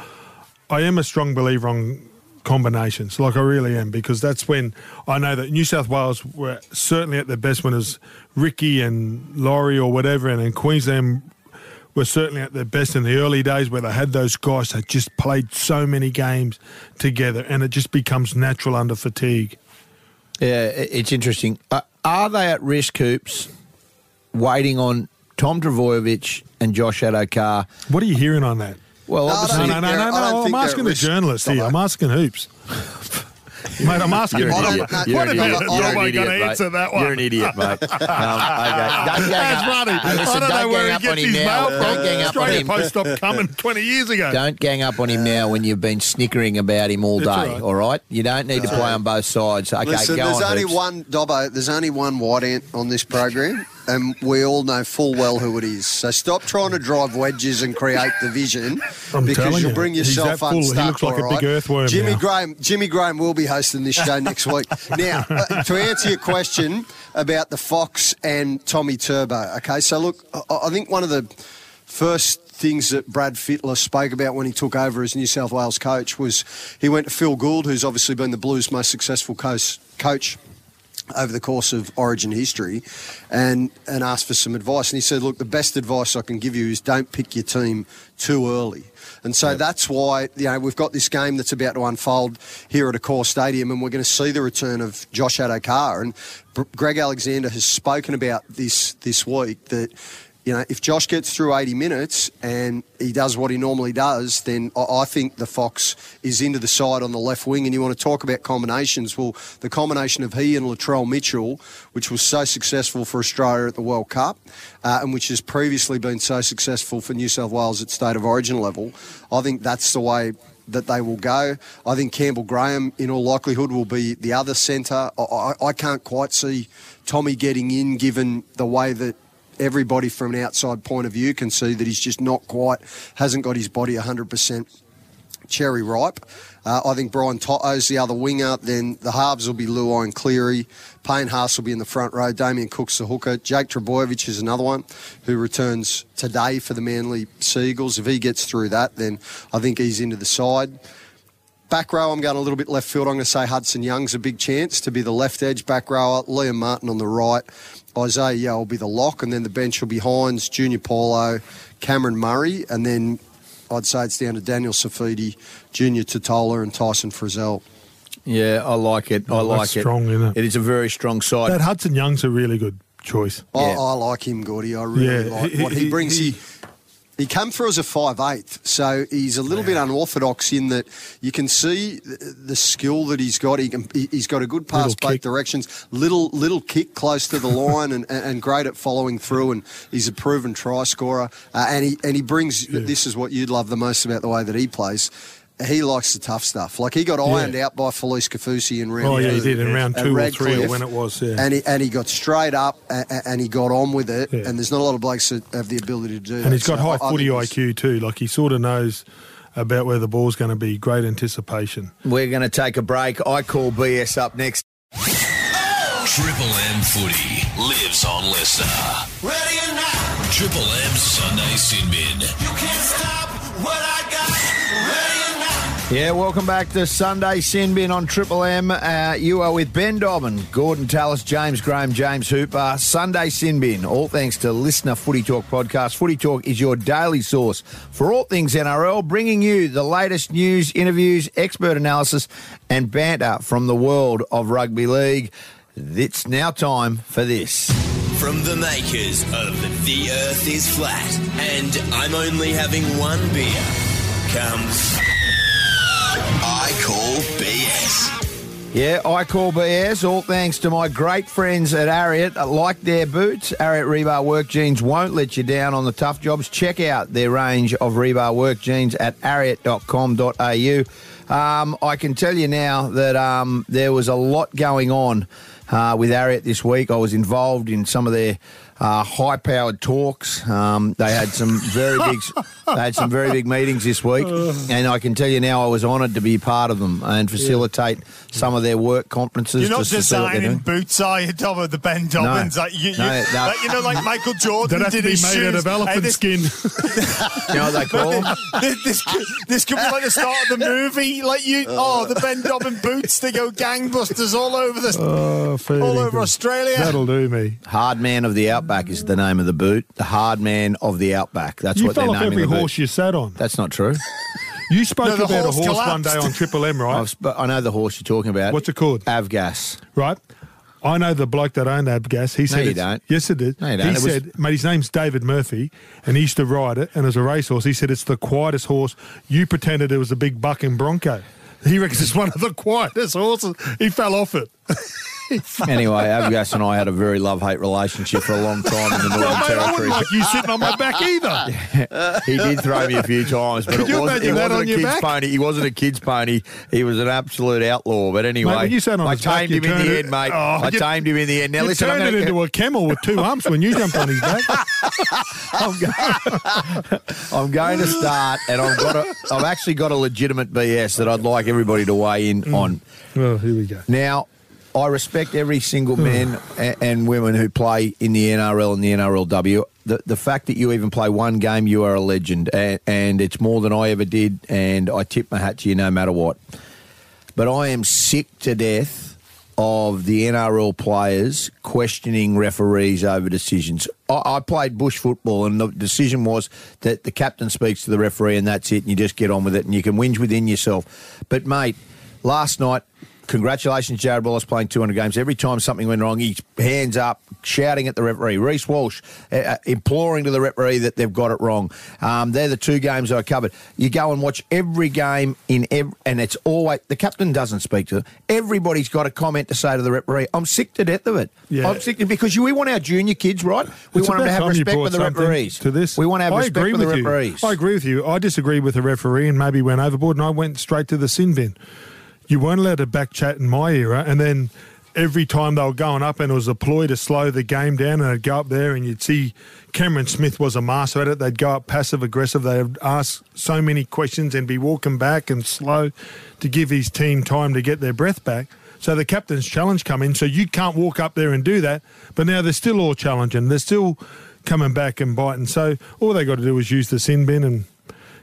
I am a strong believer on combinations, like I really am, because that's when I know that New South Wales were certainly at their best when it was Ricky and Laurie or whatever, and then Queensland were certainly at their best in the early days where they had those guys that just played so many games together, and it just becomes natural under fatigue. Yeah, it's interesting. Uh, are they at risk, Coops, waiting on Tom Trbojevic and Josh Addo-Carr? What are you hearing on that? Well, obviously, no, no, no, no, no. I'm asking the journalist here. I'm asking Hoops. Mate, I'm asking. You're an idiot, mate. You're an idiot, mate. Um, okay. Don't That's funny. Hey, I don't know where he gets his mail from. Don't gang up on him. Post stopped coming twenty years ago. Don't gang up on him now when you've been snickering about him all day, right. all right? You don't need to play on both sides. Okay, Listen, go there's on, only Hoops. one, Dobbo, there's only one white ant on this program, and we all know full well who it is. So stop trying to drive wedges and create division I'm because you'll you, bring yourself unstuck. He looks like right? a big earthworm Jimmy now. Graham, Jimmy Graham will be hosting this show next week. Now, uh, to answer your question about the Fox and Tommy Turbo, okay, so look, I, I think one of the first things that Brad Fittler spoke about when he took over as New South Wales coach was he went to Phil Gould, who's obviously been the Blues' most successful coach, coach over the course of Origin history, and, and asked for some advice. And he said, look, the best advice I can give you is don't pick your team too early. And so yep. that's why, you know, we've got this game that's about to unfold here at Accor Stadium, and we're going to see the return of Josh Addo-Carr. And Greg Alexander has spoken about this this week that, you know, if Josh gets through eighty minutes and he does what he normally does, then I think the Fox is into the side on the left wing. And you want to talk about combinations. Well, the combination of he and Latrell Mitchell, which was so successful for Australia at the World Cup uh, and which has previously been so successful for New South Wales at State of Origin level, I think that's the way that they will go. I think Campbell Graham, in all likelihood, will be the other centre. I, I can't quite see Tommy getting in given the way that everybody from an outside point of view can see that he's just not quite, hasn't got his body one hundred percent cherry ripe. Uh, I think Brian Toto's the other winger. Then the halves will be Luai and Cleary. Payne Haas will be in the front row. Damien Cook's the hooker. Jake Trbojevic is another one who returns today for the Manly Seagulls. If he gets through that, then I think he's into the side. Back row, I'm going a little bit left field. I'm going to say Hudson Young's a big chance to be the left edge back rower. Liam Martin on the right. Isaiah Yeo will be the lock, and then the bench will be Hines, Junior Paulo, Cameron Murray, and then I'd say it's down to Daniel Safidi, Junior Totola, and Tyson Frizzell. Yeah, I like it. I oh, like that's it. Strong, isn't it? It is a very strong side. That Hudson Young's a really good choice. I, yeah. I like him, Gordy. I really yeah. like he, what he, he brings. He, he, He came through as a five eighth, so he's a little yeah. bit unorthodox in that you can see the skill that he's got. He can, he's got a good pass little both kick. directions, little little kick close to the line, and, and great at following through. And he's a proven try scorer. Uh, and he and he brings yeah. this is what you'd love the most about the way that he plays. He likes the tough stuff. Like, he got ironed yeah. out by Felise Kafusi in round. Oh yeah, two, he did in round two or three, or when it was. Yeah. And he and he got straight up, and, and he got on with it. Yeah. And there's not a lot of blokes that have the ability to do. And that. And he's got so high I, footy I I Q too. Like, he sort of knows about where the ball's going to be. Great anticipation. We're going to take a break. I call B S up next. Triple M footy lives on Listener. Ready or not? Triple M Sunday Sinbin. You can't stop what I got. Ready. Yeah, welcome back to Sunday Sin Bin on Triple M. Uh, you are with Ben Dobbin, Gorden Tallis, James Graham, James Hooper. Sunday Sin Bin, all thanks to Listener Footy Talk podcast. Footy Talk is your daily source for all things N R L, bringing you the latest news, interviews, expert analysis and banter from the world of rugby league. It's now time for this. From the makers of The Earth is Flat and I'm Only Having One Beer comes... I call B S. Yeah, I call B S, all thanks to my great friends at Ariat. I like their boots. Ariat Rebar Work Jeans won't let you down on the tough jobs. Check out their range of Rebar Work Jeans at ariat dot com dot a u. Um, I can tell you now that um, there was a lot going on uh, with Ariat this week. I was involved in some of their Uh, high-powered talks. Um, they had some very big, they had some very big meetings this week, and I can tell you now, I was honoured to be part of them and facilitate yeah. some of their work conferences. You're not designing boots, are you, Dom? Or the Ben Dobbins, no. like you, you, no, no. Like, you know, like Michael Jordan did to be his made shoes out of elephant this, skin. You know what they call them? This, this, could, this could be like the start of the movie. Like you, oh, the Ben Dobbin boots. They go gangbusters all over the, oh, all over good. Australia. That'll do me. Hard man of the outback. Outback is the name of the boot. The hard man of the outback. That's you what they're naming the boot. You fell off every horse you sat on. That's not true. You spoke no, about horse a horse collapsed. One day on Triple M, right? I've sp- I know the horse you're talking about. What's it called? Avgas. Right. I know the bloke that owned Avgas. He said, no, you don't. Yes, it did. No, you don't. He it said, was... mate, his name's David Murphy, and he used to ride it, and as a racehorse, he said, it's the quietest horse. You pretended it was a big buck and bronco. He reckons it's one of the quietest horses. He fell off it. Anyway, Avgas and I had a very love-hate relationship for a long time in the Northern Territory. Like you sitting on my back either. Yeah, he did throw me a few times, but Could it wasn't, he wasn't a kid's back? pony. He wasn't a kid's pony. He was an absolute outlaw. But anyway, mate, I back, tamed him in the it, end, mate. Oh, I you, tamed him in the end. Now, you listen, turned I'm gonna, it into a camel with two humps when you jumped on his back. I'm, going, I'm going to start, and I've got a, I've actually got a legitimate B S that I'd like everybody to weigh in mm. on. Well, here we go. Now, I respect every single man and women who play in the N R L and the N R L W. The the fact that you even play one game, you are a legend, and, and it's more than I ever did, and I tip my hat to you no matter what. But I am sick to death of the N R L players questioning referees over decisions. I, I played bush football, and the decision was that the captain speaks to the referee and that's it, and you just get on with it, and you can whinge within yourself. But, mate, last night... Congratulations, Jared Wallace, playing two hundred games. Every time something went wrong, he's hands up, shouting at the referee. Reece Walsh uh, imploring to the referee that they've got it wrong. Um, they're the two games I covered. You go and watch every game, in every, and it's always... The captain doesn't speak to them. Everybody's got a comment to say to the referee. I'm sick to death of it. Yeah. I'm sick to, because we want our junior kids, right? We it's want them to have respect for the referees. To this. We want to have I respect for the referees. You. I agree with you. I disagree with the referee and maybe went overboard, and I went straight to the sin bin. You weren't allowed to back chat in my era, and then every time they were going up and it was a ploy to slow the game down, and I'd go up there and you'd see Cameron Smith was a master at it. They'd go up passive-aggressive. They'd ask so many questions and be walking back and slow to give his team time to get their breath back. So the captain's challenge come in, so you can't walk up there and do that, but now they're still all challenging. They're still coming back and biting. So all they got to do is use the sin bin and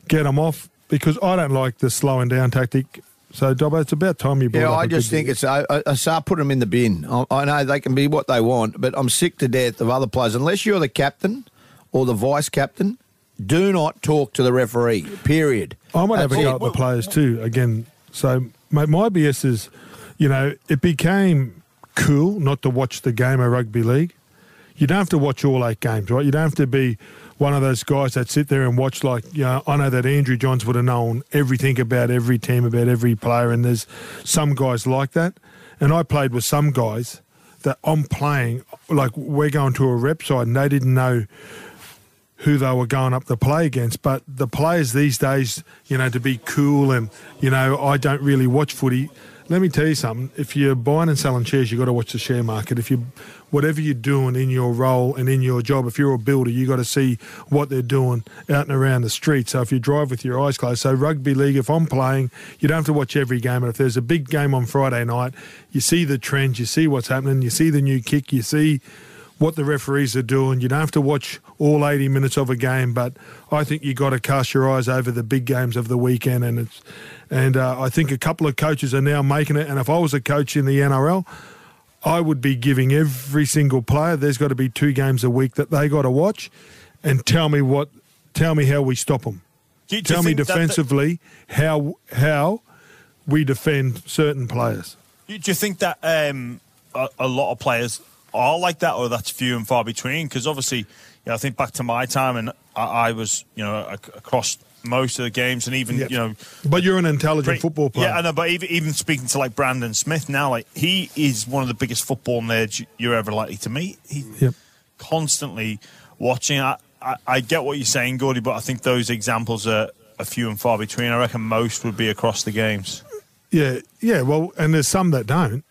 get them off, because I don't like the slowing down tactic. So, Dobbo, it's about time you brought yeah, up I a just think bit. it's... I, I, so I put them in the bin. I, I know they can be what they want, but I'm sick to death of other players. Unless you're the captain or the vice-captain, do not talk to the referee, period. I might have That's a go at the players too, again. So, my, my B S is, you know, it became cool not to watch the game of rugby league. You don't have to watch all eight games, right? You don't have to be one of those guys that sit there and watch, like, you know, I know that Andrew Johns would have known everything about every team, about every player, and there's some guys like that. And I played with some guys that I'm playing, like, we're going to a rep side and they didn't know who they were going up to play against. But the players these days, you know, to be cool and, you know, I don't really watch footy. Let me tell you something. If you're buying and selling shares, you've got to watch the share market. If you, whatever you're doing in your role and in your job, if you're a builder, you've got to see what they're doing out and around the street. So if you drive with your eyes closed. So rugby league, if I'm playing, you don't have to watch every game. And if there's a big game on Friday night, you see the trends, you see what's happening, you see the new kick, you see what the referees are doing. You don't have to watch all eighty minutes of a game, but I think you got to cast your eyes over the big games of the weekend. And it's, and uh, I think a couple of coaches are now making it. And if I was a coach in the N R L, I would be giving every single player, there's got to be two games a week that they got to watch, and tell me what, tell me how we stop them. Do you, do tell me defensively the, how how we defend certain players. Do you think that um, a, a lot of players are like that, or that's few and far between? Because obviously, you know, I think back to my time, and I, I was, you know, ac- across most of the games, and even, yep. you know... But you're an intelligent pretty, football player. Yeah, I know, but even, even speaking to, like, Brandon Smith now, like, he is one of the biggest football nerds you're ever likely to meet. He yep. constantly watching. I, I, I get what you're saying, Gordy, but I think those examples are, are few and far between. I reckon most would be across the games. Yeah, yeah, well, and there's some that don't.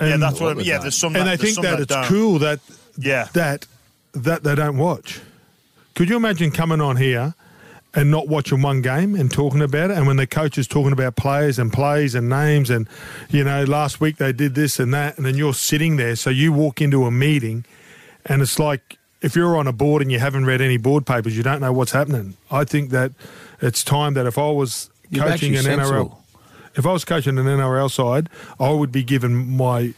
And, yeah, that's what. Yeah, there's some. And that, I think that, that it's don't. cool that yeah. that that they don't watch. Could you imagine coming on here and not watching one game and talking about it? And when the coach is talking about players and plays and names, and you know, last week they did this and that, and then you're sitting there. So you walk into a meeting, and it's like if you're on a board and you haven't read any board papers, you don't know what's happening. I think that it's time that if I was You're coaching an sensible. N R L. If I was coaching an N R L side, I would be giving my,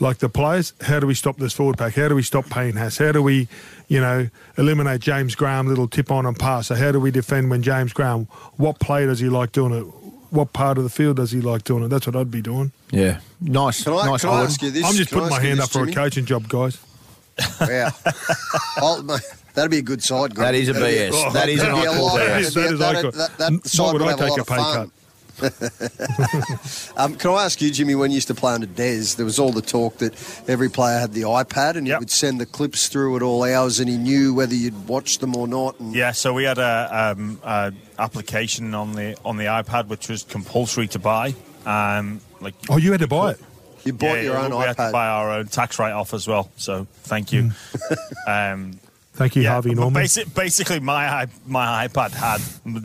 like the players, how do we stop this forward pack? How do we stop Payne Haas? How do we, you know, eliminate James Graham, little tip on and pass? So how do we defend when James Graham, what play does he like doing it? What part of the field does he like doing it? That's what I'd be doing. Yeah. Nice. Can I, nice can I ask you this? I'm just can putting my hand this, up for Jimmy? a coaching job, guys. Wow. I'll, that'd be a good side, Graham. That is a that'd B S. Be, oh, that is an icon. Why would I take a pay cut? um, can I ask you, Jimmy, when you used to play under Des, there was all the talk that every player had the iPad and yep. he would send the clips through at all hours and he knew whether you'd watch them or not. And yeah, so we had a, um, a application on the on the iPad which was compulsory to buy. Um, like oh, you had to buy it? You bought yeah, your yeah, own we iPad? We had to buy our own, tax write-off as well, so thank you. Mm. um, Thank you, yeah, Harvey Norman. Basic, basically, my my iPad had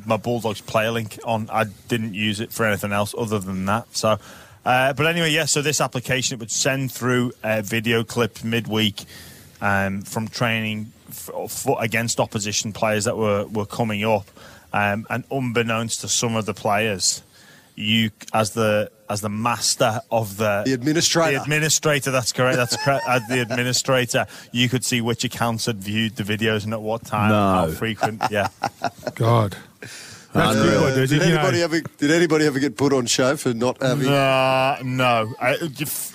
my Bulldogs PlayerLink on. I didn't use it for anything else other than that. So, uh, but anyway, yeah, so this application, it would send through uh, video clips midweek um, from training for, for, against opposition players that were, were coming up. Um, and unbeknownst to some of the players, you, as the as the master of the... The administrator. The administrator, that's correct. That's correct. As the administrator, you could see which accounts had viewed the videos and at what time, no. how frequent. Yeah. God. That's good. Did, did, anybody know, ever, did anybody ever get put on show for not having... Uh, no. I,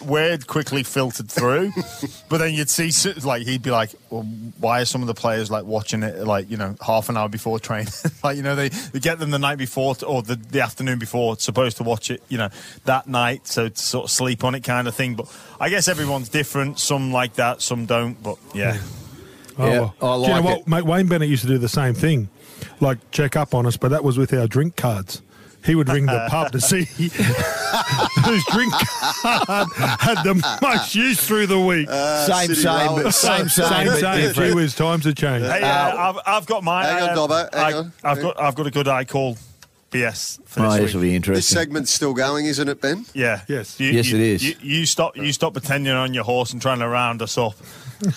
word quickly filtered through, but then you'd see, like, he'd be like, well, why are some of the players, like, watching it, like, you know, half an hour before training? Like, you know, they, they get them the night before to, or the, the afternoon before, supposed to watch it, you know, that night, so to sort of sleep on it kind of thing. But I guess everyone's different. Some like that, some don't, but, yeah. Oh, yeah, well. I like do you know what, it. Mate, Wayne Bennett used to do the same thing. Like, check up on us, but that was with our drink cards. He would ring the pub to see whose drink card had the most use through the week. Uh, same, same, but same, same, same, but same. Gee whiz, times have changed. Hey, uh, I've, I've got my. Hang um, on, Dobbo. Hang I, on. I've got, I've got a good iCall B S for this oh, week. This will be interesting. This segment's still going, isn't it, Ben? Yeah. Yes. You, yes, you, it is. You, you stop. You stop pretending on your horse and trying to round us up.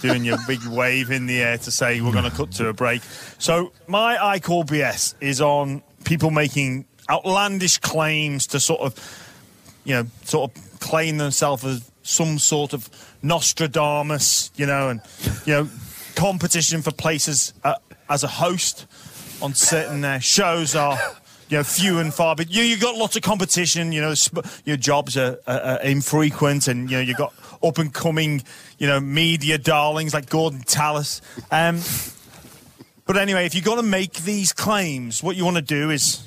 Doing your big wave in the air to say we're going to cut to a break. So my I Call B S is on people making outlandish claims to sort of, you know, sort of claim themselves as some sort of Nostradamus, you know, and, you know, competition for places uh, as a host on certain uh, shows are... You know, few and far, but you you got lots of competition. You know, sp- your jobs are, are, are infrequent, and you know you got up and coming, you know, media darlings like Gorden Tallis. Um, but anyway, if you're going to make these claims, what you want to do is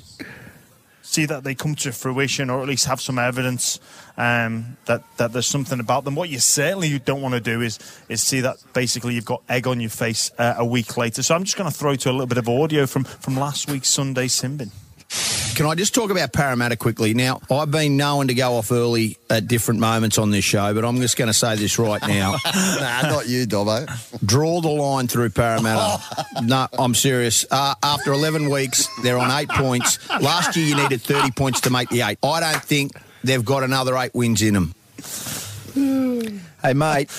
see that they come to fruition, or at least have some evidence um, that that there's something about them. What you certainly don't want to do is is see that basically you've got egg on your face uh, a week later. So I'm just going to throw to a little bit of audio from from last week's Sunday Simbin. Can I just talk about Parramatta quickly? Now, I've been known to go off early at different moments on this show, but I'm just going to say this right now. Nah, not you, Dobbo. Draw the line through Parramatta. No, I'm serious. Uh, after eleven weeks, they're on eight points. Last year, you needed thirty points to make the eight. I don't think they've got another eight wins in them. Hey, mate,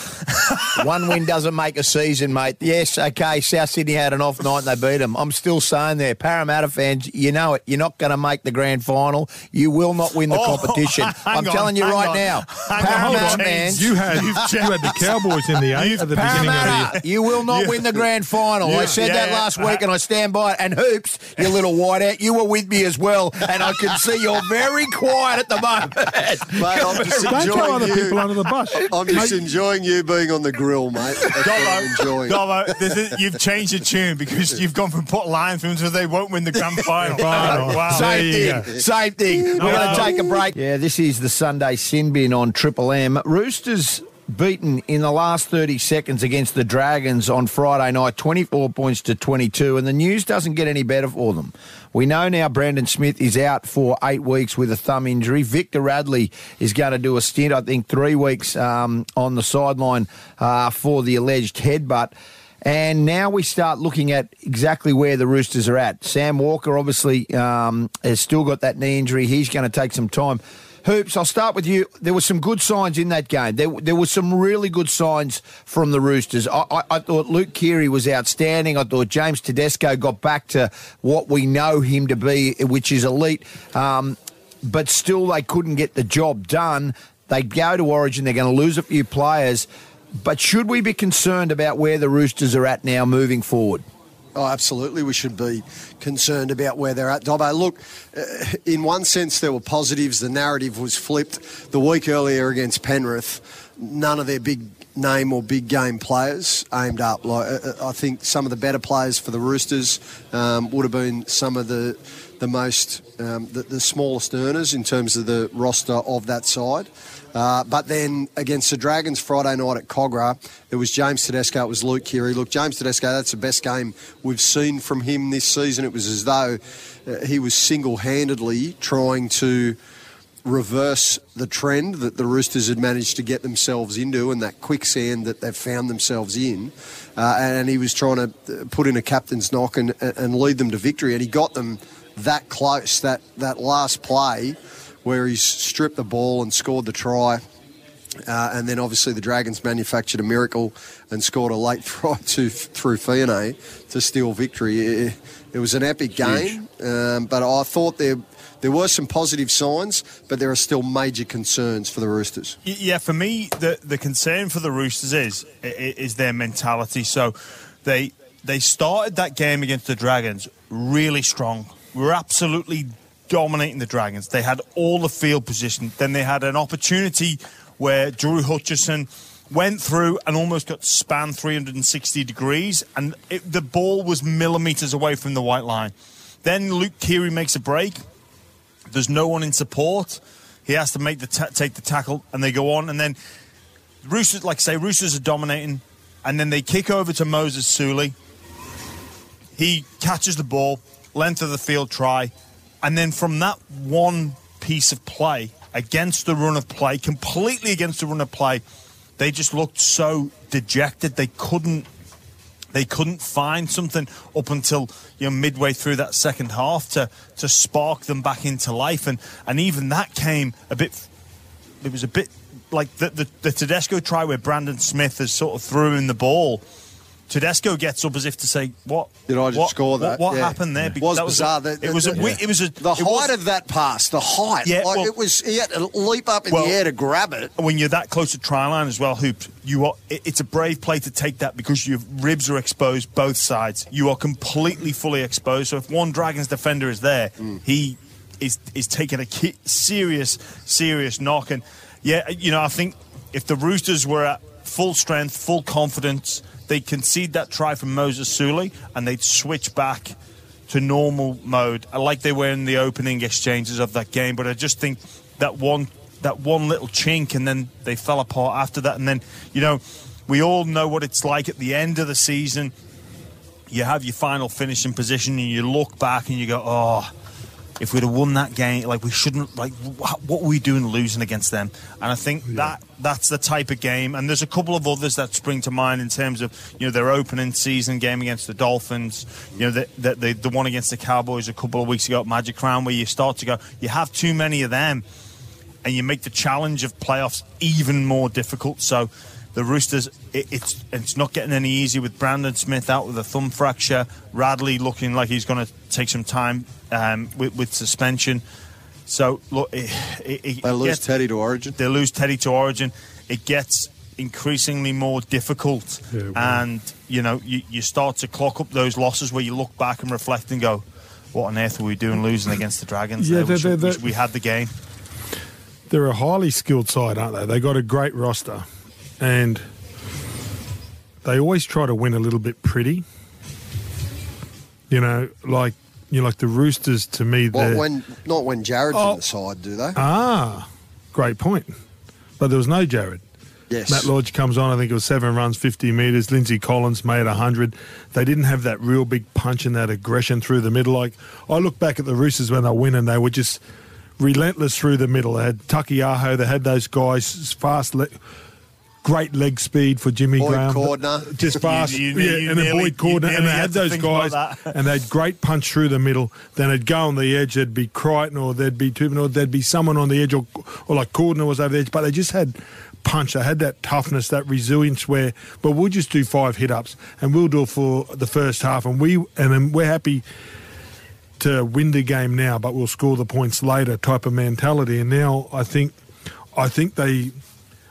one win doesn't make a season, mate. Yes, okay, South Sydney had an off night and they beat them. I'm still saying there, Parramatta fans, you know it. You're not going to make the grand final. You will not win the oh, competition. I'm on, telling you right on. now. Hang Parramatta fans. You had, you had the Cowboys in the eighth at the beginning of the year. You will not win the grand final. You, I said yeah, that last yeah. week and I stand by it. And Hoops, you little whiteout, you were with me as well. And I can see you're very quiet at the moment. Mate, I'm just Don't throw other people under the bus. I'm just enjoying you being on the grill, mate. Dobbo, Dobbo, this is, you've changed your tune because you've gone from put Lions to so they won't win the grand final. Final. Wow. Same thing. Same thing. We're going to take a break. Yeah, this is the Sunday Sin Bin on Triple M. Roosters beaten in the last thirty seconds against the Dragons on Friday night, twenty-four points to twenty-two, and the news doesn't get any better for them. We know now Brandon Smith is out for eight weeks with a thumb injury. Victor Radley is going to do a stint, I think three weeks um, on the sideline uh, for the alleged headbutt. And now we start looking at exactly where the Roosters are at. Sam Walker obviously um, has still got that knee injury. He's going to take some time. Hoops, I'll start with you. There were some good signs in that game. There there were some really good signs from the Roosters. I, I, I thought Luke Keary was outstanding. I thought James Tedesco got back to what we know him to be, which is elite. Um, but still, they couldn't get the job done. They go to Origin. They're going to lose a few players. But should we be concerned about where the Roosters are at now moving forward? Oh, absolutely. We should be concerned about where they're at. Dobbo, look, in one sense, there were positives. The narrative was flipped. The week earlier against Penrith, none of their big name or big game players aimed up. Like, I think some of the better players for the Roosters um, would have been some of the the most, um, the, the smallest earners in terms of the roster of that side. Uh, but then against the Dragons Friday night at Cogra, it was James Tedesco, it was Luke Keary. Look, James Tedesco, that's the best game we've seen from him this season. It was as though uh, he was single-handedly trying to reverse the trend that the Roosters had managed to get themselves into and that quicksand that they've found themselves in. Uh, and he was trying to put in a captain's knock and, and lead them to victory. And he got them that close, that, that last play, where he's stripped the ball and scored the try. Uh, and then obviously the Dragons manufactured a miracle and scored a late try to, through Fionnay to steal victory. It, it was an epic game, um, but I thought there there were some positive signs, but there are still major concerns for the Roosters. Yeah, for me, the, the concern for the Roosters is is their mentality. So they they started that game against the Dragons really strong. We were absolutely dominating the Dragons. They had all the field position. Then they had an opportunity where Drew Hutchison went through and almost got spanned three hundred sixty degrees, and it, the ball was millimetres away from the white line. Then Luke Keary makes a break. There's no one in support. He has to make the ta- take the tackle, and they go on. And then Roosters, like I say, Roosters are dominating, and then they kick over to Moses Sualee. He catches the ball, length of the field try. And then from that one piece of play, against the run of play, completely against the run of play, they just looked so dejected. They couldn't they couldn't find something up until, you know, midway through that second half to to spark them back into life. And and even that came a bit, it was a bit like the, the, the Tedesco try where Brandon Smith has sort of threw in the ball. Tedesco gets up as if to say, "What did I just what, score that? What, what yeah. happened there?" Because was that was bizarre. A, the, the, it was a. Yeah. It was a. The height was, of that pass. The height. Yeah. Like well, it was. He had to leap up in well, the air to grab it. When you're that close to try line as well, Hoops, you are. It, it's a brave play to take that because your ribs are exposed, both sides. You are completely fully exposed. So if one Dragons defender is there, mm. he is is taking a ki- serious, serious knock. And yeah, you know, I think if the Roosters were at full strength, full confidence, they'd concede that try from Moses Sualee and they'd switch back to normal mode, like they were in the opening exchanges of that game. But I just think that one that one little chink, and then they fell apart after that. And then, you know, we all know what it's like at the end of the season. You have your final finishing position and you look back and you go, oh, if we'd have won that game, like we shouldn't, like what were we doing losing against them? And I think yeah. that that's the type of game. And there's a couple of others that spring to mind in terms of, you know, their opening season game against the Dolphins, you know, the the, the, the one against the Cowboys a couple of weeks ago at Magic Round, where you start to go, you have too many of them, and you make the challenge of playoffs even more difficult. So the Roosters, it, it's it's not getting any easier with Brandon Smith out with a thumb fracture, Radley looking like he's going to take some time um, with, with suspension. So look, it, it, it they lose gets, Teddy to Origin. They lose Teddy to Origin. It gets increasingly more difficult, yeah, and you know you, you start to clock up those losses where you look back and reflect and go, "What on earth were we doing losing against the Dragons? Yeah, they, they, they, we had the game." They're a highly skilled side, aren't they? They got a great roster. and they always try to win a little bit pretty. You know, like you know, like the Roosters to me. Well, when not when Jared's oh, on the side, do they? Ah, great point. But there was no Jared. Yes. Matt Lodge comes on, I think it was seven runs, fifty metres. Lindsay Collins made one hundred. They didn't have that real big punch and that aggression through the middle. Like, I look back at the Roosters when they win and they were just relentless through the middle. They had Taki Aho. They had those guys, fast, le- great leg speed for Jimmy Boyd Graham. Cordner. Just fast. you, you, yeah, you and nearly, Boyd Cordner. And they had those guys and they had great punch through the middle. Then it'd go on the edge. There'd be Crichton or there'd be Tubman or there'd be someone on the edge or, or like Cordner was over the edge. But they just had punch. They had that toughness, that resilience where, but we'll just do five hit-ups and we'll do it for the first half and, we, and then we're happy to win the game now, but we'll score the points later type of mentality. And now I think I think they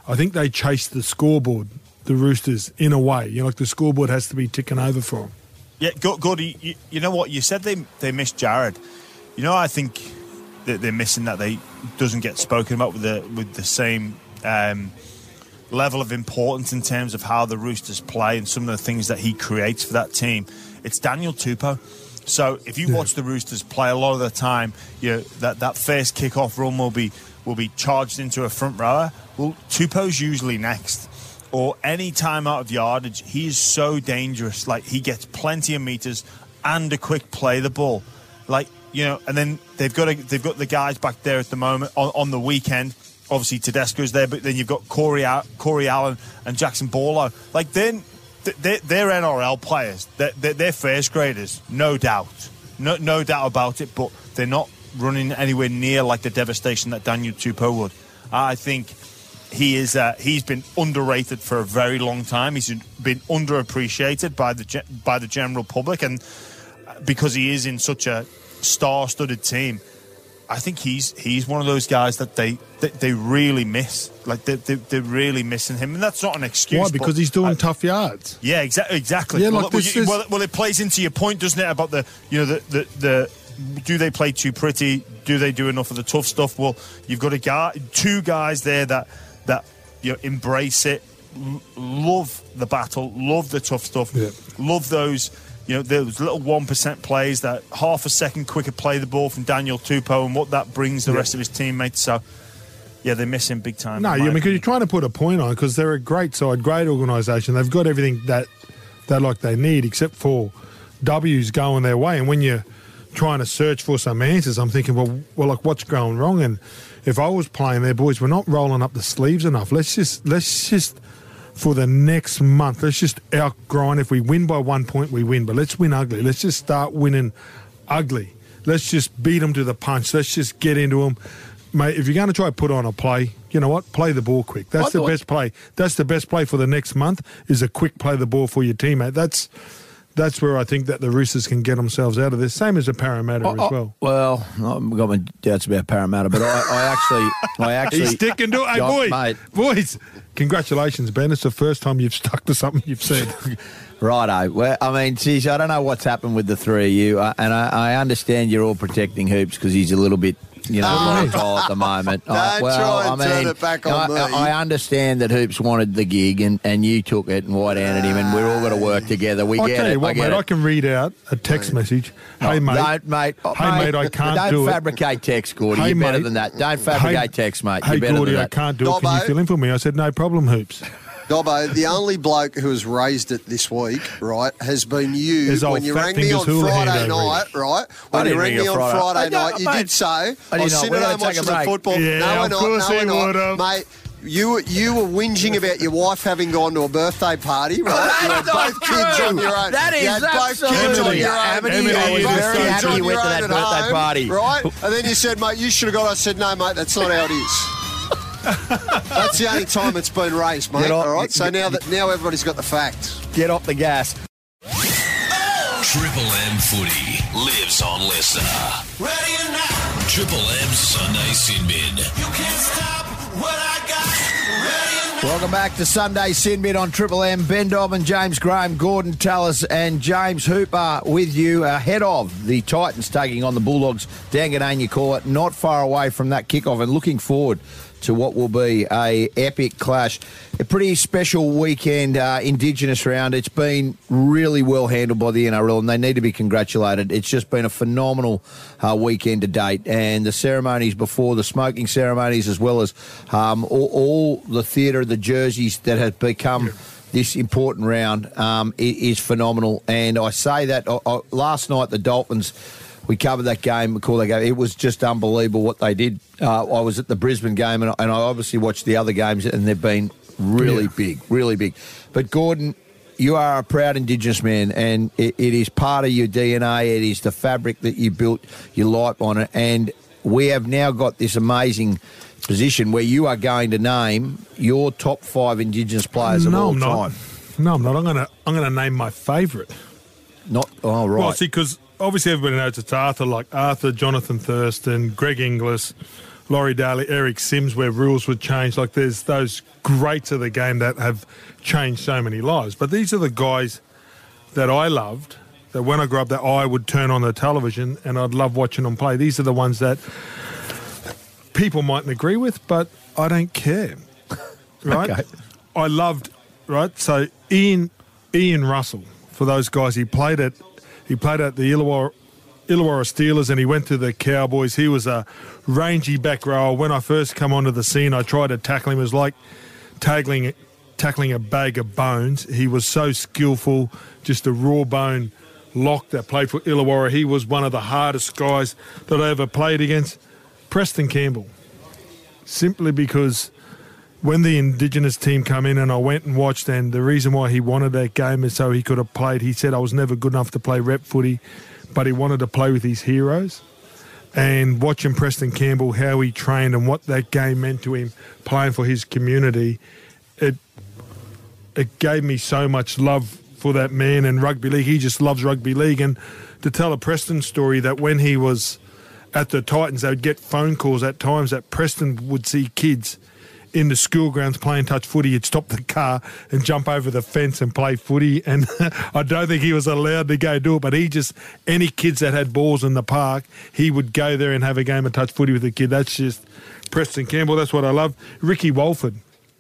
I think they chase the scoreboard, the Roosters, in a way. You know, like the scoreboard has to be ticking over for them. Yeah, Gordy, you, you know what? You said they, they missed Jared. You know, I think that they're missing that they doesn't get spoken about with the with the same... Um, level of importance in terms of how the Roosters play and some of the things that he creates for that team. It's Daniel Tupou. So if you yeah. watch the Roosters play a lot of the time, you know, that, that first kick-off run will be will be charged into a front rower. Well, Tupou's usually next. Or any time out of yardage, he is so dangerous. Like, he gets plenty of metres and a quick play the ball. Like, you know, and then they've got a, they've got the guys back there at the moment on, on the weekend. Obviously, Tedesco's there, but then you've got Corey, Corey Allen and Jackson Borlow. Like, they're, they're, they're N R L players. They're, they're, they're first graders, no doubt. No, no doubt about it, but they're not running anywhere near like the devastation that Daniel Tupou would. I think he is, uh, he's been underrated for a very long time. He's been underappreciated by the, by the general public, and because he is in such a star-studded team, I think he's he's one of those guys that they they, they really miss. Like, they, they, they're really missing him. And that's not an excuse. Why? Because he's doing I, tough yards. Yeah, exa- exactly. Yeah, well, like well, this, you, well, well, it plays into your point, doesn't it, about the, you know, the, the, the do they play too pretty? Do they do enough of the tough stuff? Well, you've got a guy, two guys there that, that you know, embrace it, love the battle, love the tough stuff, yeah. love those... You know, those little one percent plays, that half a second quicker play the ball from Daniel Tupou and what that brings the yeah. rest of his teammates. So, yeah, they're missing big time. No, yeah, because you're trying to put a point on it because they're a great side, great organisation. They've got everything that they like they need except for W's going their way. And when you're trying to search for some answers, I'm thinking, well, well, like, what's going wrong? And if I was playing there, boys, we're not rolling up the sleeves enough. Let's just let's just... for the next month, let's just outgrind. If we win by one point, we win, but let's win ugly. Let's just start winning ugly. Let's just beat them to the punch. Let's just get into them. Mate, if you're going to try to put on a play, you know what? Play the ball quick. That's I the thought... best play. That's the best play for the next month is a quick play the ball for your teammate. That's that's where I think that the Roosters can get themselves out of this. Same as the Parramatta oh, as well. Well, I've got my doubts about Parramatta, but I, I actually... I actually He's sticking to it. Hey, boy, mate. Boys. Congratulations, Ben. It's the first time you've stuck to something you've said. Righto. Well, I mean, geez, I don't know what's happened with the three of you, uh, and I, I understand you're all protecting Hoops because he's a little bit, you know, oh. volatile at the moment. Don't I, well, try and I mean, turn it back on I, me. I understand that Hoops wanted the gig, and, and you took it and white-handed him, and we're all going to work together. We I'll get tell it. You what, I get mate, it. I can read out a text message. Hey, mate. Don't, mate. Hey, mate, mate I can't don't do it. Don't fabricate text, Gordy. Hey, you're mate. better than that. Don't fabricate hey, text, mate. You're hey, better Gordy, than that. I can't do Dobbo. it. Can you fill in for me? I said, no problem, Hoops. Dobbo, the only bloke who has raised it this week, right, has been you. There's when you rang me on Friday night, right? When you rang me on Friday, Friday night, you mate, did so. I, I was sitting at home watching the football. Yeah, no, of not, course no, he would have. Mate, you, you were whinging about your wife having gone to a birthday party, right? You had both kids on your own. That is you had absolutely both kids on your own. Amity, I was very happy you went to that birthday home, party. Right? And then you said, mate, you should have gone. I said, no, mate, that's not how it is. That's the only time it's been raised, mate. Off, all right, so now that now everybody's got the fact. Get off the gas. Triple M footy lives on Listener. Ready or not? Triple M Sunday Sin Bin. You can't stop what I got. Ready or not? Welcome back to Sunday Sin Bin on Triple M. Ben Dobbin, James Graham, Gorden Tallis, and James Hooper with you ahead of the Titans taking on the Bulldogs. Dan Ganane, you call it, not far away from that kickoff, and looking forward to what will be a epic clash. A pretty special weekend uh, Indigenous round. It's been really well handled by the N R L, and they need to be congratulated. It's just been a phenomenal uh, weekend to date, and the ceremonies before, the smoking ceremonies, as well as um, all, all the theatre, the jerseys that have become... Yeah. This important round um, is phenomenal. And I say that I, I, last night, the Dolphins, we covered that game, we called that game. It was just unbelievable what they did. Uh, I was at the Brisbane game, and, and I obviously watched the other games, and they've been really yeah. big, really big. But, Gordon, you are a proud Indigenous man, and it, it is part of your D N A. It is the fabric that you built your life on it. And we have now got this amazing position where you are going to name your top five Indigenous players no, of all I'm not. time. No, I'm not. I'm going to I'm going to name my favourite. Not oh right. Well, see, because obviously everybody knows it's Arthur, like Arthur, Jonathan Thurston, Greg Inglis, Laurie Daly, Eric Sims, where rules would change. Like there's those greats of the game that have changed so many lives. But these are the guys that I loved. That when I grew up, that I would turn on the television and I'd love watching them play. These are the ones that people mightn't agree with, but I don't care, right? Okay. I loved, right? So Ian Ian Russell, for those guys, he played at he played at the Illawarra, Illawarra Steelers, and he went to the Cowboys. He was a rangy back rower. When I first come onto the scene, I tried to tackle him. It was like tackling tackling a bag of bones. He was so skillful, just a raw bone lock that played for Illawarra. He was one of the hardest guys that I ever played against. Preston Campbell, simply because when the Indigenous team come in and I went and watched, and the reason why he wanted that game is so he could have played. He said, I was never good enough to play rep footy, but he wanted to play with his heroes. And watching Preston Campbell, how he trained and what that game meant to him, playing for his community, it it gave me so much love for that man and rugby league. He just loves rugby league. And to tell a Preston story that when he was at the Titans, they would get phone calls at times that Preston would see kids in the school grounds playing touch footy. He'd stop the car and jump over the fence and play footy. And I don't think he was allowed to go do it, but he just, any kids that had balls in the park, he would go there and have a game of touch footy with the kid. That's just Preston Campbell. That's what I love. Ricky Walford.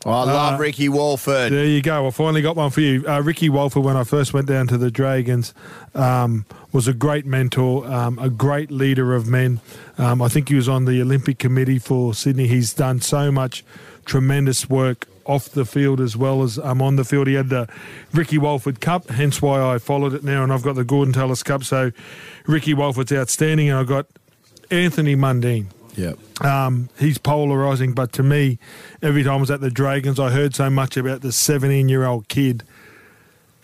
Oh, I love uh, Ricky Walford. There you go. I finally got one for you. Uh, Ricky Walford, when I first went down to the Dragons, um, was a great mentor, um, a great leader of men. Um, I think he was on the Olympic Committee for Sydney. He's done so much tremendous work off the field as well as um, on the field. He had the Ricky Walford Cup, hence why I followed it now, and I've got the Gorden Tallis Cup. So Ricky Walford's outstanding, and I've got Anthony Mundine. Yeah, um, he's polarising, but to me, every time I was at the Dragons, I heard so much about the seventeen-year-old kid,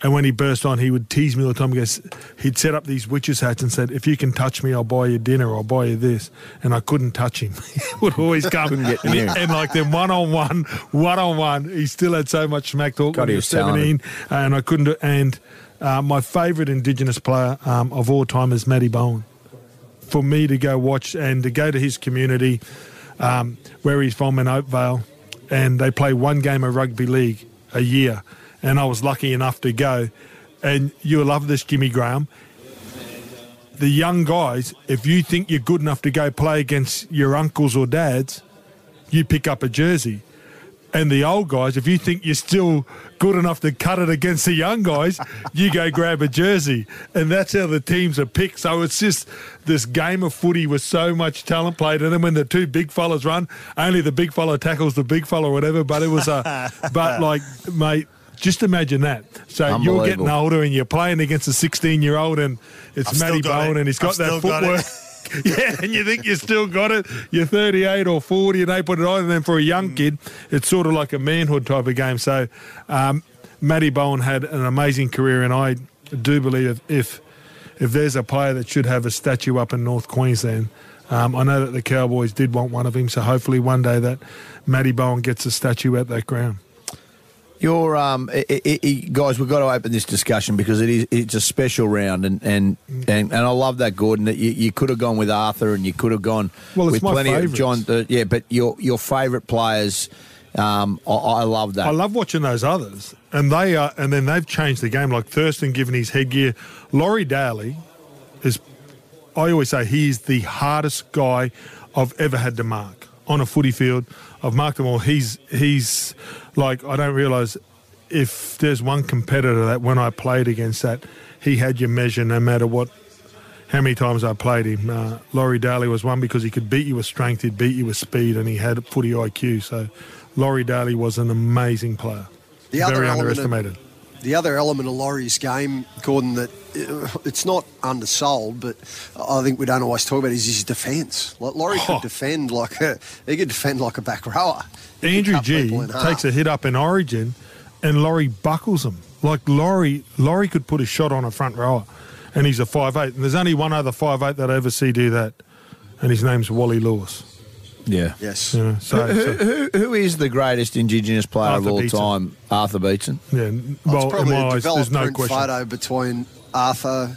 and when he burst on, he would tease me all the time. He goes, he'd set up these witches' hats and said, if you can touch me, I'll buy you dinner, I'll buy you this, and I couldn't touch him. He would always come, and, he, and like then one-on-one, one-on-one, he still had so much smack talk God, when he was seventeen, and I couldn't do And uh, my favourite Indigenous player um, of all time is Matty Bowen. For me to go watch and to go to his community, um, where he's from in Oakvale, and they play one game of rugby league a year, and I was lucky enough to go. And you'll love this, Jimmy Graham. The young guys, if you think you're good enough to go play against your uncles or dads, you pick up a jersey. And the old guys, if you think you're still good enough to cut it against the young guys, you go grab a jersey. And that's how the teams are picked. So it's just this game of footy with so much talent played. And then when the two big fellas run, only the big fella tackles the big fella or whatever. But it was a – but, like, mate, just imagine that. So you're getting older and you're playing against a sixteen-year-old and it's Matty Bowen and he's got that footwork. Yeah, and you think you still got it. You're thirty-eight or forty, and they put it on. And then for a young kid, it's sort of like a manhood type of game. So um, Matty Bowen had an amazing career, and I do believe if if there's a player that should have a statue up in North Queensland, um, I know that the Cowboys did want one of him, so hopefully one day that Matty Bowen gets a statue at that ground. Your um, it, it, it, guys, we've got to open this discussion because it is it's a special round, and and, and, and I love that, Gordon. That you, you could have gone with Arthur, and you could have gone well, with plenty favourites. of John. Uh, yeah, but your your favourite players, um, I, I love that. I love watching those others, and they are, and then they've changed the game. Like Thurston, giving his headgear, Laurie Daly is. I always say he is the hardest guy I've ever had to mark. on a footy field. I've marked them all. He's, he's like, I don't realise if there's one competitor that when I played against that, he had your measure no matter what, how many times I played him. Uh, Laurie Daly was one because he could beat you with strength, he'd beat you with speed, and he had footy I Q. So Laurie Daly was an amazing player. The Very underestimated. Of, the other element of Laurie's game, Gordon, that it's not undersold, but I think we don't always talk about it, is his defence. Like Laurie oh. could defend like a, he could defend like a back rower. He Andrew G takes a hit up in Origin, and Laurie buckles him. Like Laurie, Laurie could put a shot on a front rower, and he's a five eight. And there's only one other five eight that I ever see do that, and his name's Wally Lewis. Yeah. Yes. You know, so, who, who, who, who is the greatest Indigenous player Arthur of all Beaton. time? Arthur Beaton. Yeah. Well, it's probably in my a eyes, there's no question. Photo between Arthur,